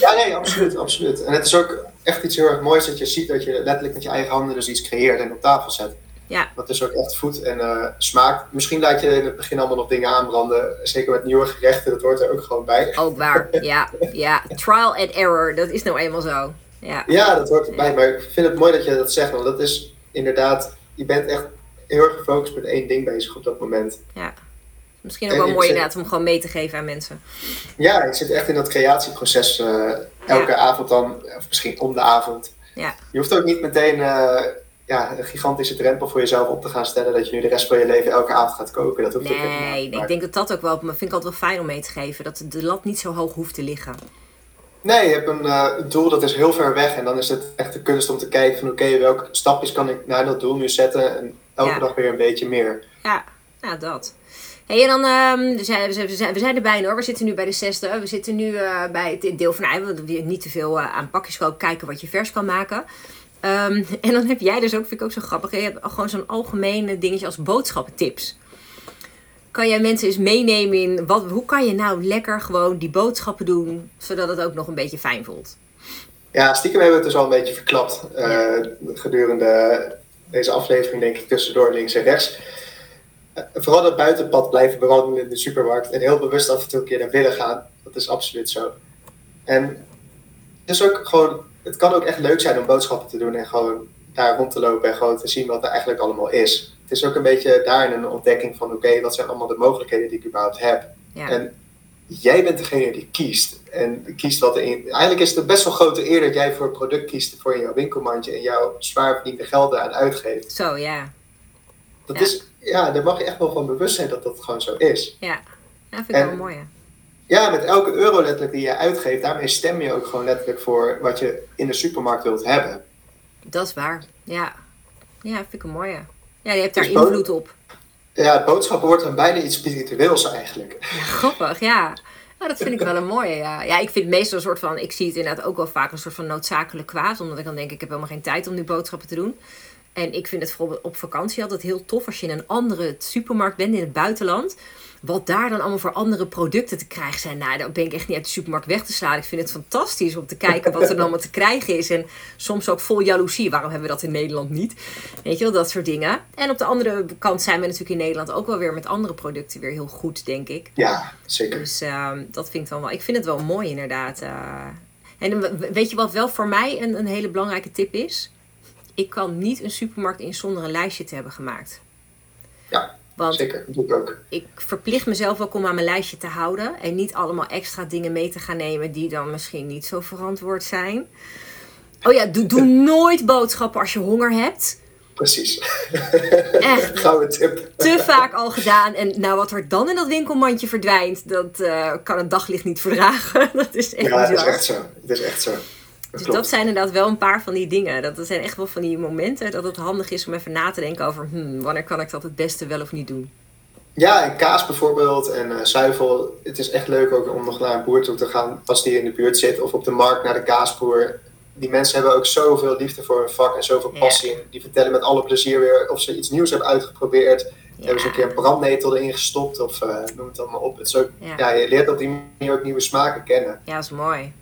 Ja, nee, absoluut. En het is ook echt iets heel erg moois dat je ziet dat je letterlijk met je eigen handen dus iets creëert en op tafel zet. Ja. Dat is ook echt voet en smaak. Misschien laat je in het begin allemaal nog dingen aanbranden. Zeker met nieuwe gerechten, dat hoort er ook gewoon bij. Ook waar, ja. Trial and error, dat is nou eenmaal zo. Ja, dat hoort erbij. Maar ik vind het mooi dat je dat zegt. Want dat is inderdaad, je bent echt heel erg gefocust met één ding bezig op dat moment. Ja, misschien ook en wel mooi inderdaad om gewoon mee te geven aan mensen. Ja, ik zit echt in dat creatieproces elke avond dan. Of misschien om de avond. Ja. Je hoeft ook niet meteen... een gigantische drempel voor jezelf op te gaan stellen dat je nu de rest van je leven elke avond gaat koken. Dat hoeft ook niet. Nee, ik denk dat dat ook wel, maar vind ik altijd wel fijn om mee te geven, dat de lat niet zo hoog hoeft te liggen. Nee, je hebt een doel dat is heel ver weg en dan is het echt de kunst om te kijken van welke stapjes kan ik naar dat doel nu zetten en elke dag weer een beetje meer. Ja, dat. Hey, en dan, we zijn er bijna hoor. We zitten nu bij de 6e. We zitten nu bij het deel van, niet te veel aan pakjes kopen, kijken wat je vers kan maken. En dan heb jij dus ook, vind ik ook zo grappig, je hebt gewoon zo'n algemene dingetje als boodschappentips. Kan jij mensen eens meenemen in, hoe kan je nou lekker gewoon die boodschappen doen, zodat het ook nog een beetje fijn voelt? Ja, stiekem hebben we het dus al een beetje verklapt gedurende deze aflevering, denk ik, tussendoor links en rechts. Vooral dat buitenpad blijven bewandelen in de supermarkt en heel bewust af en toe een keer naar binnen gaan. Dat is absoluut zo. En dus ook gewoon, het kan ook echt leuk zijn om boodschappen te doen en gewoon daar rond te lopen en gewoon te zien wat er eigenlijk allemaal is. Het is ook een beetje daarin een ontdekking van oké, wat zijn allemaal de mogelijkheden die ik überhaupt heb. Ja. En jij bent degene die kiest. En kiest wat erin. Eigenlijk is het een best wel grote eer dat jij voor een product kiest voor jouw winkelmandje en jouw zwaar verdiende geld aan uitgeeft. Zo, ja. Dat is, ja, daar mag je echt wel van bewust zijn dat dat gewoon zo is. Ja, dat vind ik wel mooi. Hè? Ja, met elke euro letterlijk die je uitgeeft, daarmee stem je ook gewoon letterlijk voor wat je in de supermarkt wilt hebben. Dat is waar, ja. Ja, vind ik een mooie. Ja, je hebt daar dus invloed op. Ja, boodschappen wordt dan bijna iets spiritueels eigenlijk. Ja, grappig, ja. Oh, dat vind ik wel een mooie, ja. Ja, ik vind meestal een soort van, ik zie het inderdaad ook wel vaak een soort van noodzakelijk kwaad. Omdat ik dan denk, ik heb helemaal geen tijd om nu boodschappen te doen. En ik vind het vooral op vakantie altijd heel tof als je in een andere supermarkt bent in het buitenland. Wat daar dan allemaal voor andere producten te krijgen zijn. Nou, dan ben ik echt niet uit de supermarkt weg te slaan. Ik vind het fantastisch om te kijken wat er dan allemaal te krijgen is. En soms ook vol jaloezie. Waarom hebben we dat in Nederland niet? Weet je wel, dat soort dingen. En op de andere kant zijn we natuurlijk in Nederland ook wel weer met andere producten weer heel goed, denk ik. Ja, zeker. Dus dat vind ik dan wel. Ik vind het wel mooi, inderdaad. En weet je wat wel voor mij een hele belangrijke tip is? Ik kan niet een supermarkt in zonder een lijstje te hebben gemaakt. Ja. Want zeker, dat doe ik ook. Ik verplicht mezelf ook om aan mijn lijstje te houden. En niet allemaal extra dingen mee te gaan nemen die dan misschien niet zo verantwoord zijn. Oh ja, doe nooit boodschappen als je honger hebt. Precies. Echt. Gouden tip. Te vaak al gedaan. En nou, wat er dan in dat winkelmandje verdwijnt, dat kan het daglicht niet verdragen. Dat is echt bizar. Ja, dat is echt zo. Het is echt zo. Dus klopt. Dat zijn inderdaad wel een paar van die dingen. Dat zijn echt wel van die momenten dat het handig is om even na te denken over wanneer kan ik dat het beste wel of niet doen. Ja, en kaas bijvoorbeeld en zuivel. Het is echt leuk ook om nog naar een boer toe te gaan als die in de buurt zit. Of op de markt naar de kaasboer. Die mensen hebben ook zoveel liefde voor hun vak en zoveel passie. Ja. Die vertellen met alle plezier weer of ze iets nieuws hebben uitgeprobeerd. Ja. Hebben ze een keer een brandnetel erin gestopt of noem het allemaal op. Het is ook, ja, je leert op die manier ook nieuwe smaken kennen. Ja, dat is mooi.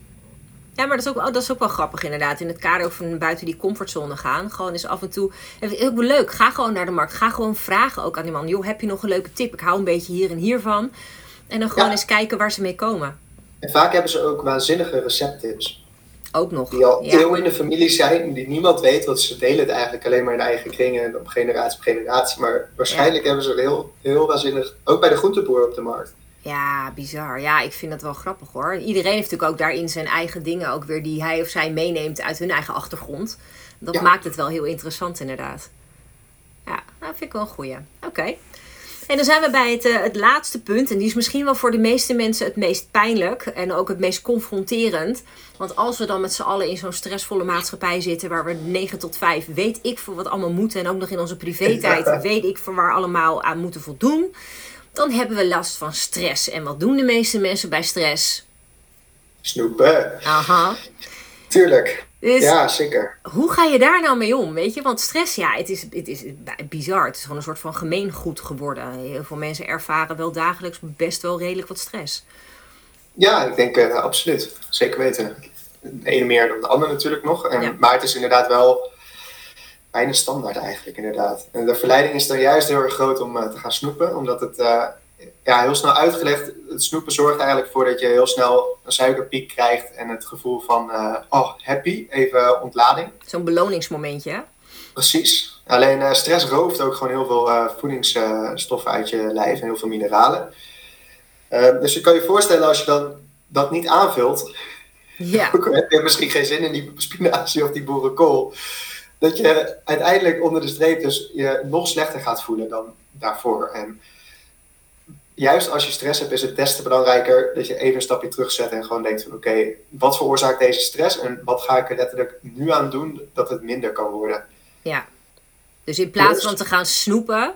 Ja, maar dat is ook wel grappig inderdaad. In het kader van buiten die comfortzone gaan. Gewoon eens af en toe. Het is ook leuk. Ga gewoon naar de markt. Ga gewoon vragen ook aan die man. Joh, heb je nog een leuke tip? Ik hou een beetje hier en hiervan. En dan gewoon eens kijken waar ze mee komen. En vaak hebben ze ook waanzinnige recepttips. Ook nog. Die al heel in de familie zijn. En die niemand weet. Want ze delen het eigenlijk alleen maar in eigen kringen. En op generatie op generatie. Maar waarschijnlijk hebben ze heel, heel waanzinnig. Ook bij de groenteboer op de markt. Ja, bizar. Ja, ik vind dat wel grappig hoor. Iedereen heeft natuurlijk ook daarin zijn eigen dingen ook weer die hij of zij meeneemt uit hun eigen achtergrond. Dat maakt het wel heel interessant inderdaad. Ja, dat vind ik wel een goeie. Oké. En dan zijn we bij het laatste punt. En die is misschien wel voor de meeste mensen het meest pijnlijk. En ook het meest confronterend. Want als we dan met z'n allen in zo'n stressvolle maatschappij zitten. Waar we 9 tot 5 weet ik voor wat allemaal moeten. En ook nog in onze privé-tijd weet ik voor waar allemaal aan moeten voldoen. Dan hebben we last van stress. En wat doen de meeste mensen bij stress? Snoepen. Aha. Tuurlijk. Dus, ja, zeker. Hoe ga je daar nou mee om, weet je? Want stress, ja, het is bizar. Het is gewoon een soort van gemeengoed geworden. Heel veel mensen ervaren wel dagelijks best wel redelijk wat stress. Ja, ik denk absoluut. Zeker weten. De ene meer dan de ander natuurlijk nog. En, maar het is inderdaad wel bijna standaard eigenlijk, inderdaad. En de verleiding is dan juist heel erg groot om te gaan snoepen. Omdat het, heel snel uitgelegd, het snoepen zorgt eigenlijk voor dat je heel snel een suikerpiek krijgt. En het gevoel van, happy, even ontlading. Zo'n beloningsmomentje, hè? Precies. Alleen stress rooft ook gewoon heel veel voedingsstoffen uit je lijf en heel veel mineralen. Dus je kan je voorstellen als je dan dat niet aanvult. Ja. Dan heb je misschien geen zin in die spinazie of die boerenkool. Dat je uiteindelijk onder de streep dus je nog slechter gaat voelen dan daarvoor. En juist als je stress hebt is het des te belangrijker dat je even een stapje terugzet en gewoon denkt van oké, wat veroorzaakt deze stress en wat ga ik er letterlijk nu aan doen dat het minder kan worden. Ja, dus in plaats van te gaan snoepen,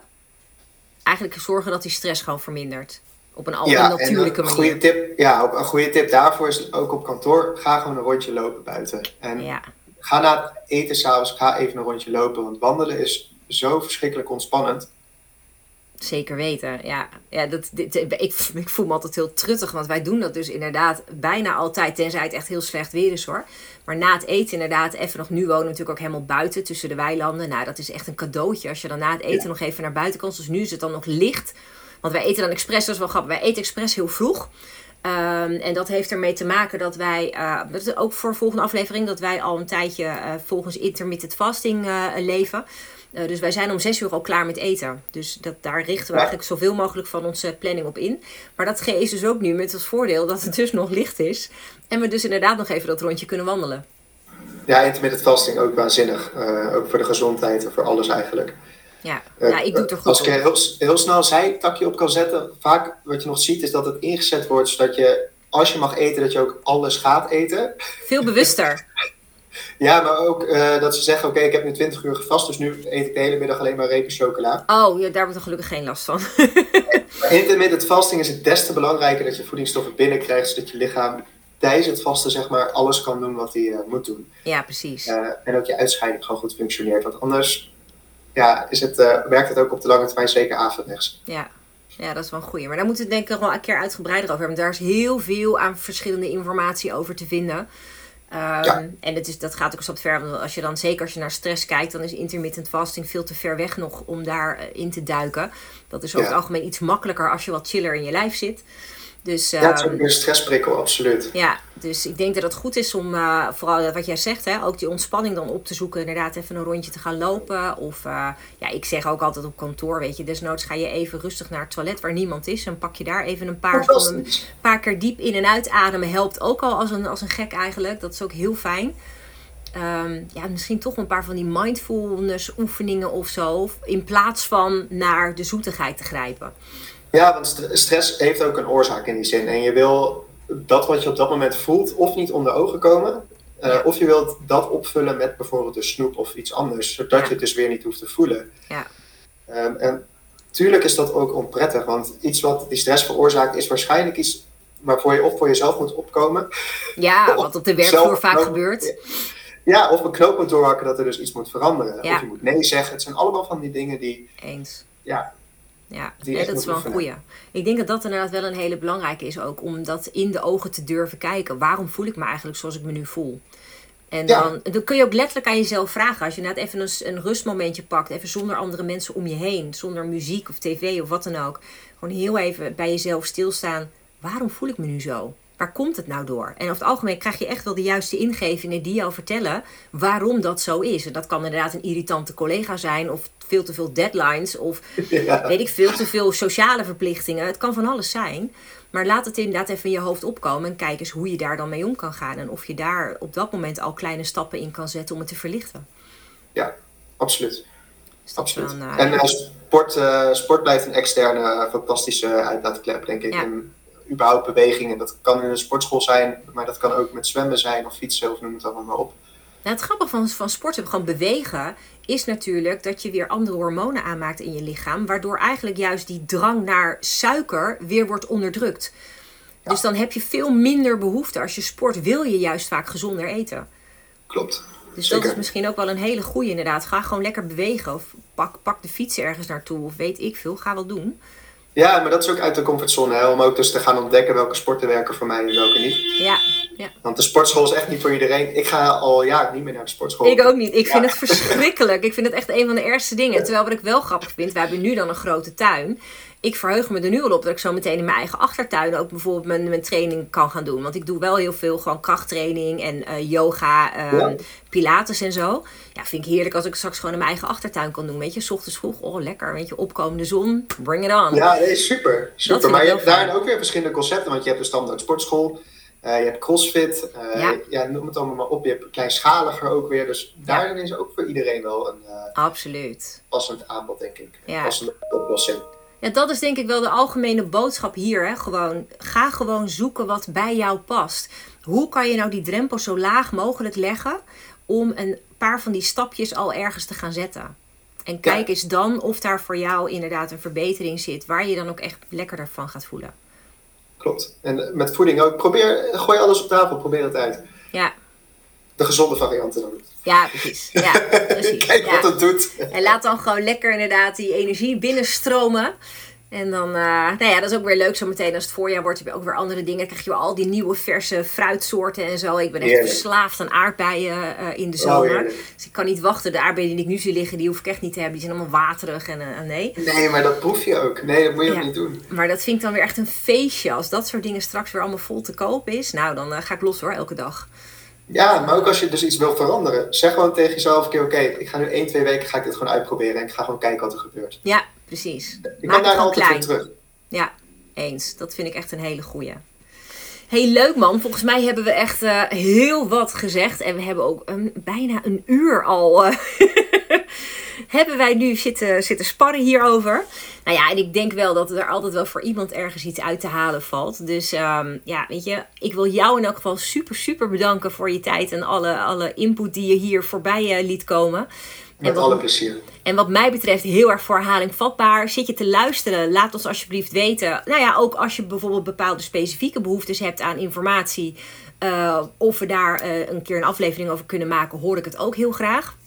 eigenlijk zorgen dat die stress gewoon vermindert. Op een natuurlijke manier. Op een goede tip daarvoor is ook op kantoor, ga gewoon een rondje lopen buiten. En ga na het eten s'avonds, ga even een rondje lopen. Want wandelen is zo verschrikkelijk ontspannend. Zeker weten, ja. Ja, ik voel me altijd heel truttig, want wij doen dat dus inderdaad bijna altijd, tenzij het echt heel slecht weer is hoor. Maar na het eten inderdaad, even nog, nu wonen natuurlijk ook helemaal buiten tussen de weilanden. Nou, dat is echt een cadeautje als je dan na het eten nog even naar buiten kan. Dus nu is het dan nog licht, want wij eten dan expres, dat is wel grappig, wij eten expres heel vroeg. En dat heeft ermee te maken dat wij, ook voor de volgende aflevering, dat wij al een tijdje volgens intermittent fasting leven. Dus wij zijn om 6:00 al klaar met eten. Dus daar richten we eigenlijk zoveel mogelijk van onze planning op in. Maar dat is dus ook nu met als voordeel dat het dus nog licht is. En we dus inderdaad nog even dat rondje kunnen wandelen. Ja, intermittent fasting ook waanzinnig. Ook voor de gezondheid en voor alles eigenlijk. Ja, ik doe het er goed. Als ik heel snel een zijtakje op kan zetten. Vaak wat je nog ziet is dat het ingezet wordt. Zodat je, als je mag eten, dat je ook alles gaat eten. Veel bewuster. Ja, maar ook dat ze zeggen, oké, ik heb nu 20 uur gevast, dus nu eet ik de hele middag alleen maar repen chocola. Oh, ja, daar wordt er gelukkig geen last van. Intermittent fasting is het des te belangrijker dat je voedingsstoffen binnenkrijgt, zodat je lichaam tijdens het vasten zeg maar alles kan doen wat hij moet doen. Ja, precies. En ook je uitscheiding gewoon goed functioneert, want anders werkt het ook op de lange termijn zeker averechts. Ja, dat is wel een goeie. Maar daar moeten we denk ik wel een keer uitgebreider over hebben. Daar is heel veel aan verschillende informatie over te vinden. En dat gaat ook een stap ver, want zeker als je naar stress kijkt, dan is intermittent fasting veel te ver weg nog om daarin te duiken. Dat is over het algemeen iets makkelijker als je wat chiller in je lijf zit. Dus, het is ook een stressprikkel, absoluut. Ja, dus ik denk dat het goed is om, vooral wat jij zegt, hè, ook die ontspanning dan op te zoeken. Inderdaad even een rondje te gaan lopen. Of ik zeg ook altijd op kantoor, weet je, desnoods ga je even rustig naar het toilet waar niemand is. En pak je daar even een paar keer diep in en uit ademen. Helpt ook al als een gek eigenlijk. Dat is ook heel fijn. Misschien toch een paar van die mindfulness oefeningen of zo. In plaats van naar de zoetigheid te grijpen. Ja, want stress heeft ook een oorzaak in die zin. En je wil dat wat je op dat moment voelt of niet onder ogen komen. Of je wilt dat opvullen met bijvoorbeeld een snoep of iets anders. Zodat je het dus weer niet hoeft te voelen. Ja. En tuurlijk is dat ook onprettig. Want iets wat die stress veroorzaakt is waarschijnlijk iets waarvoor je of voor jezelf moet opkomen. Ja, wat op de werkvloer vaak gebeurt. Ja, of een knoop moet doorhakken dat er dus iets moet veranderen. Ja. Of je moet nee zeggen. Het zijn allemaal van die dingen die... Eens. Ja, dat is wel een goeie. Ik denk dat dat inderdaad wel een hele belangrijke is ook. Om dat in de ogen te durven kijken. Waarom voel ik me eigenlijk zoals ik me nu voel? En dan kun je ook letterlijk aan jezelf vragen. Als je net even een rustmomentje pakt. Even zonder andere mensen om je heen. Zonder muziek of tv of wat dan ook. Gewoon heel even bij jezelf stilstaan. Waarom voel ik me nu zo? Waar komt het nou door? En over het algemeen krijg je echt wel de juiste ingevingen die jou vertellen waarom dat zo is. En dat kan inderdaad een irritante collega zijn of veel te veel deadlines of veel te veel sociale verplichtingen. Het kan van alles zijn. Maar laat het inderdaad even in je hoofd opkomen en kijk eens hoe je daar dan mee om kan gaan. En of je daar op dat moment al kleine stappen in kan zetten om het te verlichten. Ja, absoluut. Dus absoluut. Dan, sport blijft een externe fantastische uitlaatklep, denk ik. Ja. En überhaupt beweging. En dat kan in een sportschool zijn, maar dat kan ook met zwemmen zijn of fietsen of noem het allemaal maar op. Nou, het grappige van sporten, gewoon bewegen, is natuurlijk dat je weer andere hormonen aanmaakt in je lichaam. Waardoor eigenlijk juist die drang naar suiker weer wordt onderdrukt. Ja. Dus dan heb je veel minder behoefte. Als je sport wil je juist vaak gezonder eten. Klopt. Dus zeker. Dat is misschien ook wel een hele goeie inderdaad. Ga gewoon lekker bewegen of pak de fiets ergens naartoe of weet ik veel. Ga wel doen. Ja, maar dat is ook uit de comfortzone, hè? Om ook dus te gaan ontdekken welke sporten werken voor mij en welke niet. Ja. Want de sportschool is echt niet voor iedereen. Ik ga al jaren niet meer naar de sportschool. Ik ook niet. Ik vind het verschrikkelijk. Ik vind het echt een van de ergste dingen. Ja. Terwijl wat ik wel grappig vind, wij hebben nu dan een grote tuin. Ik verheug me er nu al op dat ik zo meteen in mijn eigen achtertuin ook bijvoorbeeld mijn training kan gaan doen. Want ik doe wel heel veel gewoon krachttraining en yoga, pilates en zo. Ja, vind ik heerlijk als ik straks gewoon in mijn eigen achtertuin kan doen. Weet je, 's ochtends vroeg, lekker, weet je, opkomende zon, bring it on. Ja, nee, super. Maar je hebt daarin ook weer verschillende concepten, want je hebt de standaard sportschool. Je hebt crossfit, noem het allemaal maar op. Je hebt kleinschaliger ook weer. Dus daarin is ook voor iedereen wel een passend aanbod, denk ik. Ja. Een passende oplossing. Ja, dat is denk ik wel de algemene boodschap hier. Hè? Ga gewoon zoeken wat bij jou past. Hoe kan je nou die drempel zo laag mogelijk leggen om een paar van die stapjes al ergens te gaan zetten? En kijk eens dan of daar voor jou inderdaad een verbetering zit, waar je dan ook echt lekkerder van gaat voelen. Klopt. En met voeding ook. Gooi alles op tafel, probeer het uit. Ja. De gezonde varianten dan. Ja, precies. Ja, precies. Kijk wat het doet. En laat dan gewoon lekker inderdaad die energie binnenstromen. En dan, dat is ook weer leuk zo meteen als het voorjaar wordt. Heb je ook weer andere dingen. Dan krijg je weer al die nieuwe verse fruitsoorten en zo. Ik ben echt verslaafd aan aardbeien in de zomer. Dus ik kan niet wachten. De aardbeien die ik nu zie liggen, die hoef ik echt niet te hebben. Die zijn allemaal waterig en nee. Nee, maar dat proef je ook. Nee, dat moet je ook niet doen. Maar dat vind ik dan weer echt een feestje. Als dat soort dingen straks weer allemaal vol te koop is. Nou, dan ga ik los hoor, elke dag. Ja, maar ook als je dus iets wil veranderen. Zeg gewoon tegen jezelf een keer, oké, ik ga nu 1-2 weken ga ik dit gewoon uitproberen. En ik ga gewoon kijken wat er gebeurt. Ja, precies. Ik ben daar altijd weer terug. Ja, eens. Dat vind ik echt een hele goeie. Hey, leuk man. Volgens mij hebben we echt heel wat gezegd. En we hebben ook bijna een uur al... hebben wij nu zitten sparren hierover. Nou ja, en ik denk wel dat er altijd wel voor iemand ergens iets uit te halen valt. Dus weet je, ik wil jou in elk geval super, super bedanken voor je tijd en alle input die je hier voorbij liet komen. Met alle plezier. En wat mij betreft heel erg voor herhaling vatbaar. Zit je te luisteren, laat ons alsjeblieft weten. Nou ja, ook als je bijvoorbeeld bepaalde specifieke behoeftes hebt aan informatie. Of we daar een keer een aflevering over kunnen maken, hoor ik het ook heel graag.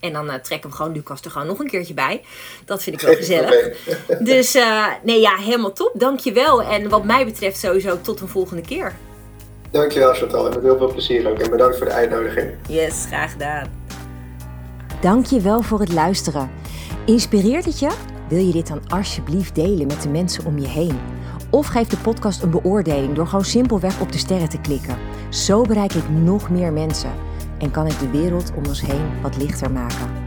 En dan trekken we gewoon Lucas er gewoon nog een keertje bij. Dat vind ik wel gezellig. Dus helemaal top. Dankjewel. En wat mij betreft sowieso tot een volgende keer. Dankjewel Chantal. En met heel veel plezier ook. En bedankt voor de uitnodiging. Yes, graag gedaan. Dankjewel voor het luisteren. Inspireert het je? Wil je dit dan alsjeblieft delen met de mensen om je heen? Of geef de podcast een beoordeling door gewoon simpelweg op de sterren te klikken. Zo bereik ik nog meer mensen. En kan ik de wereld om ons heen wat lichter maken.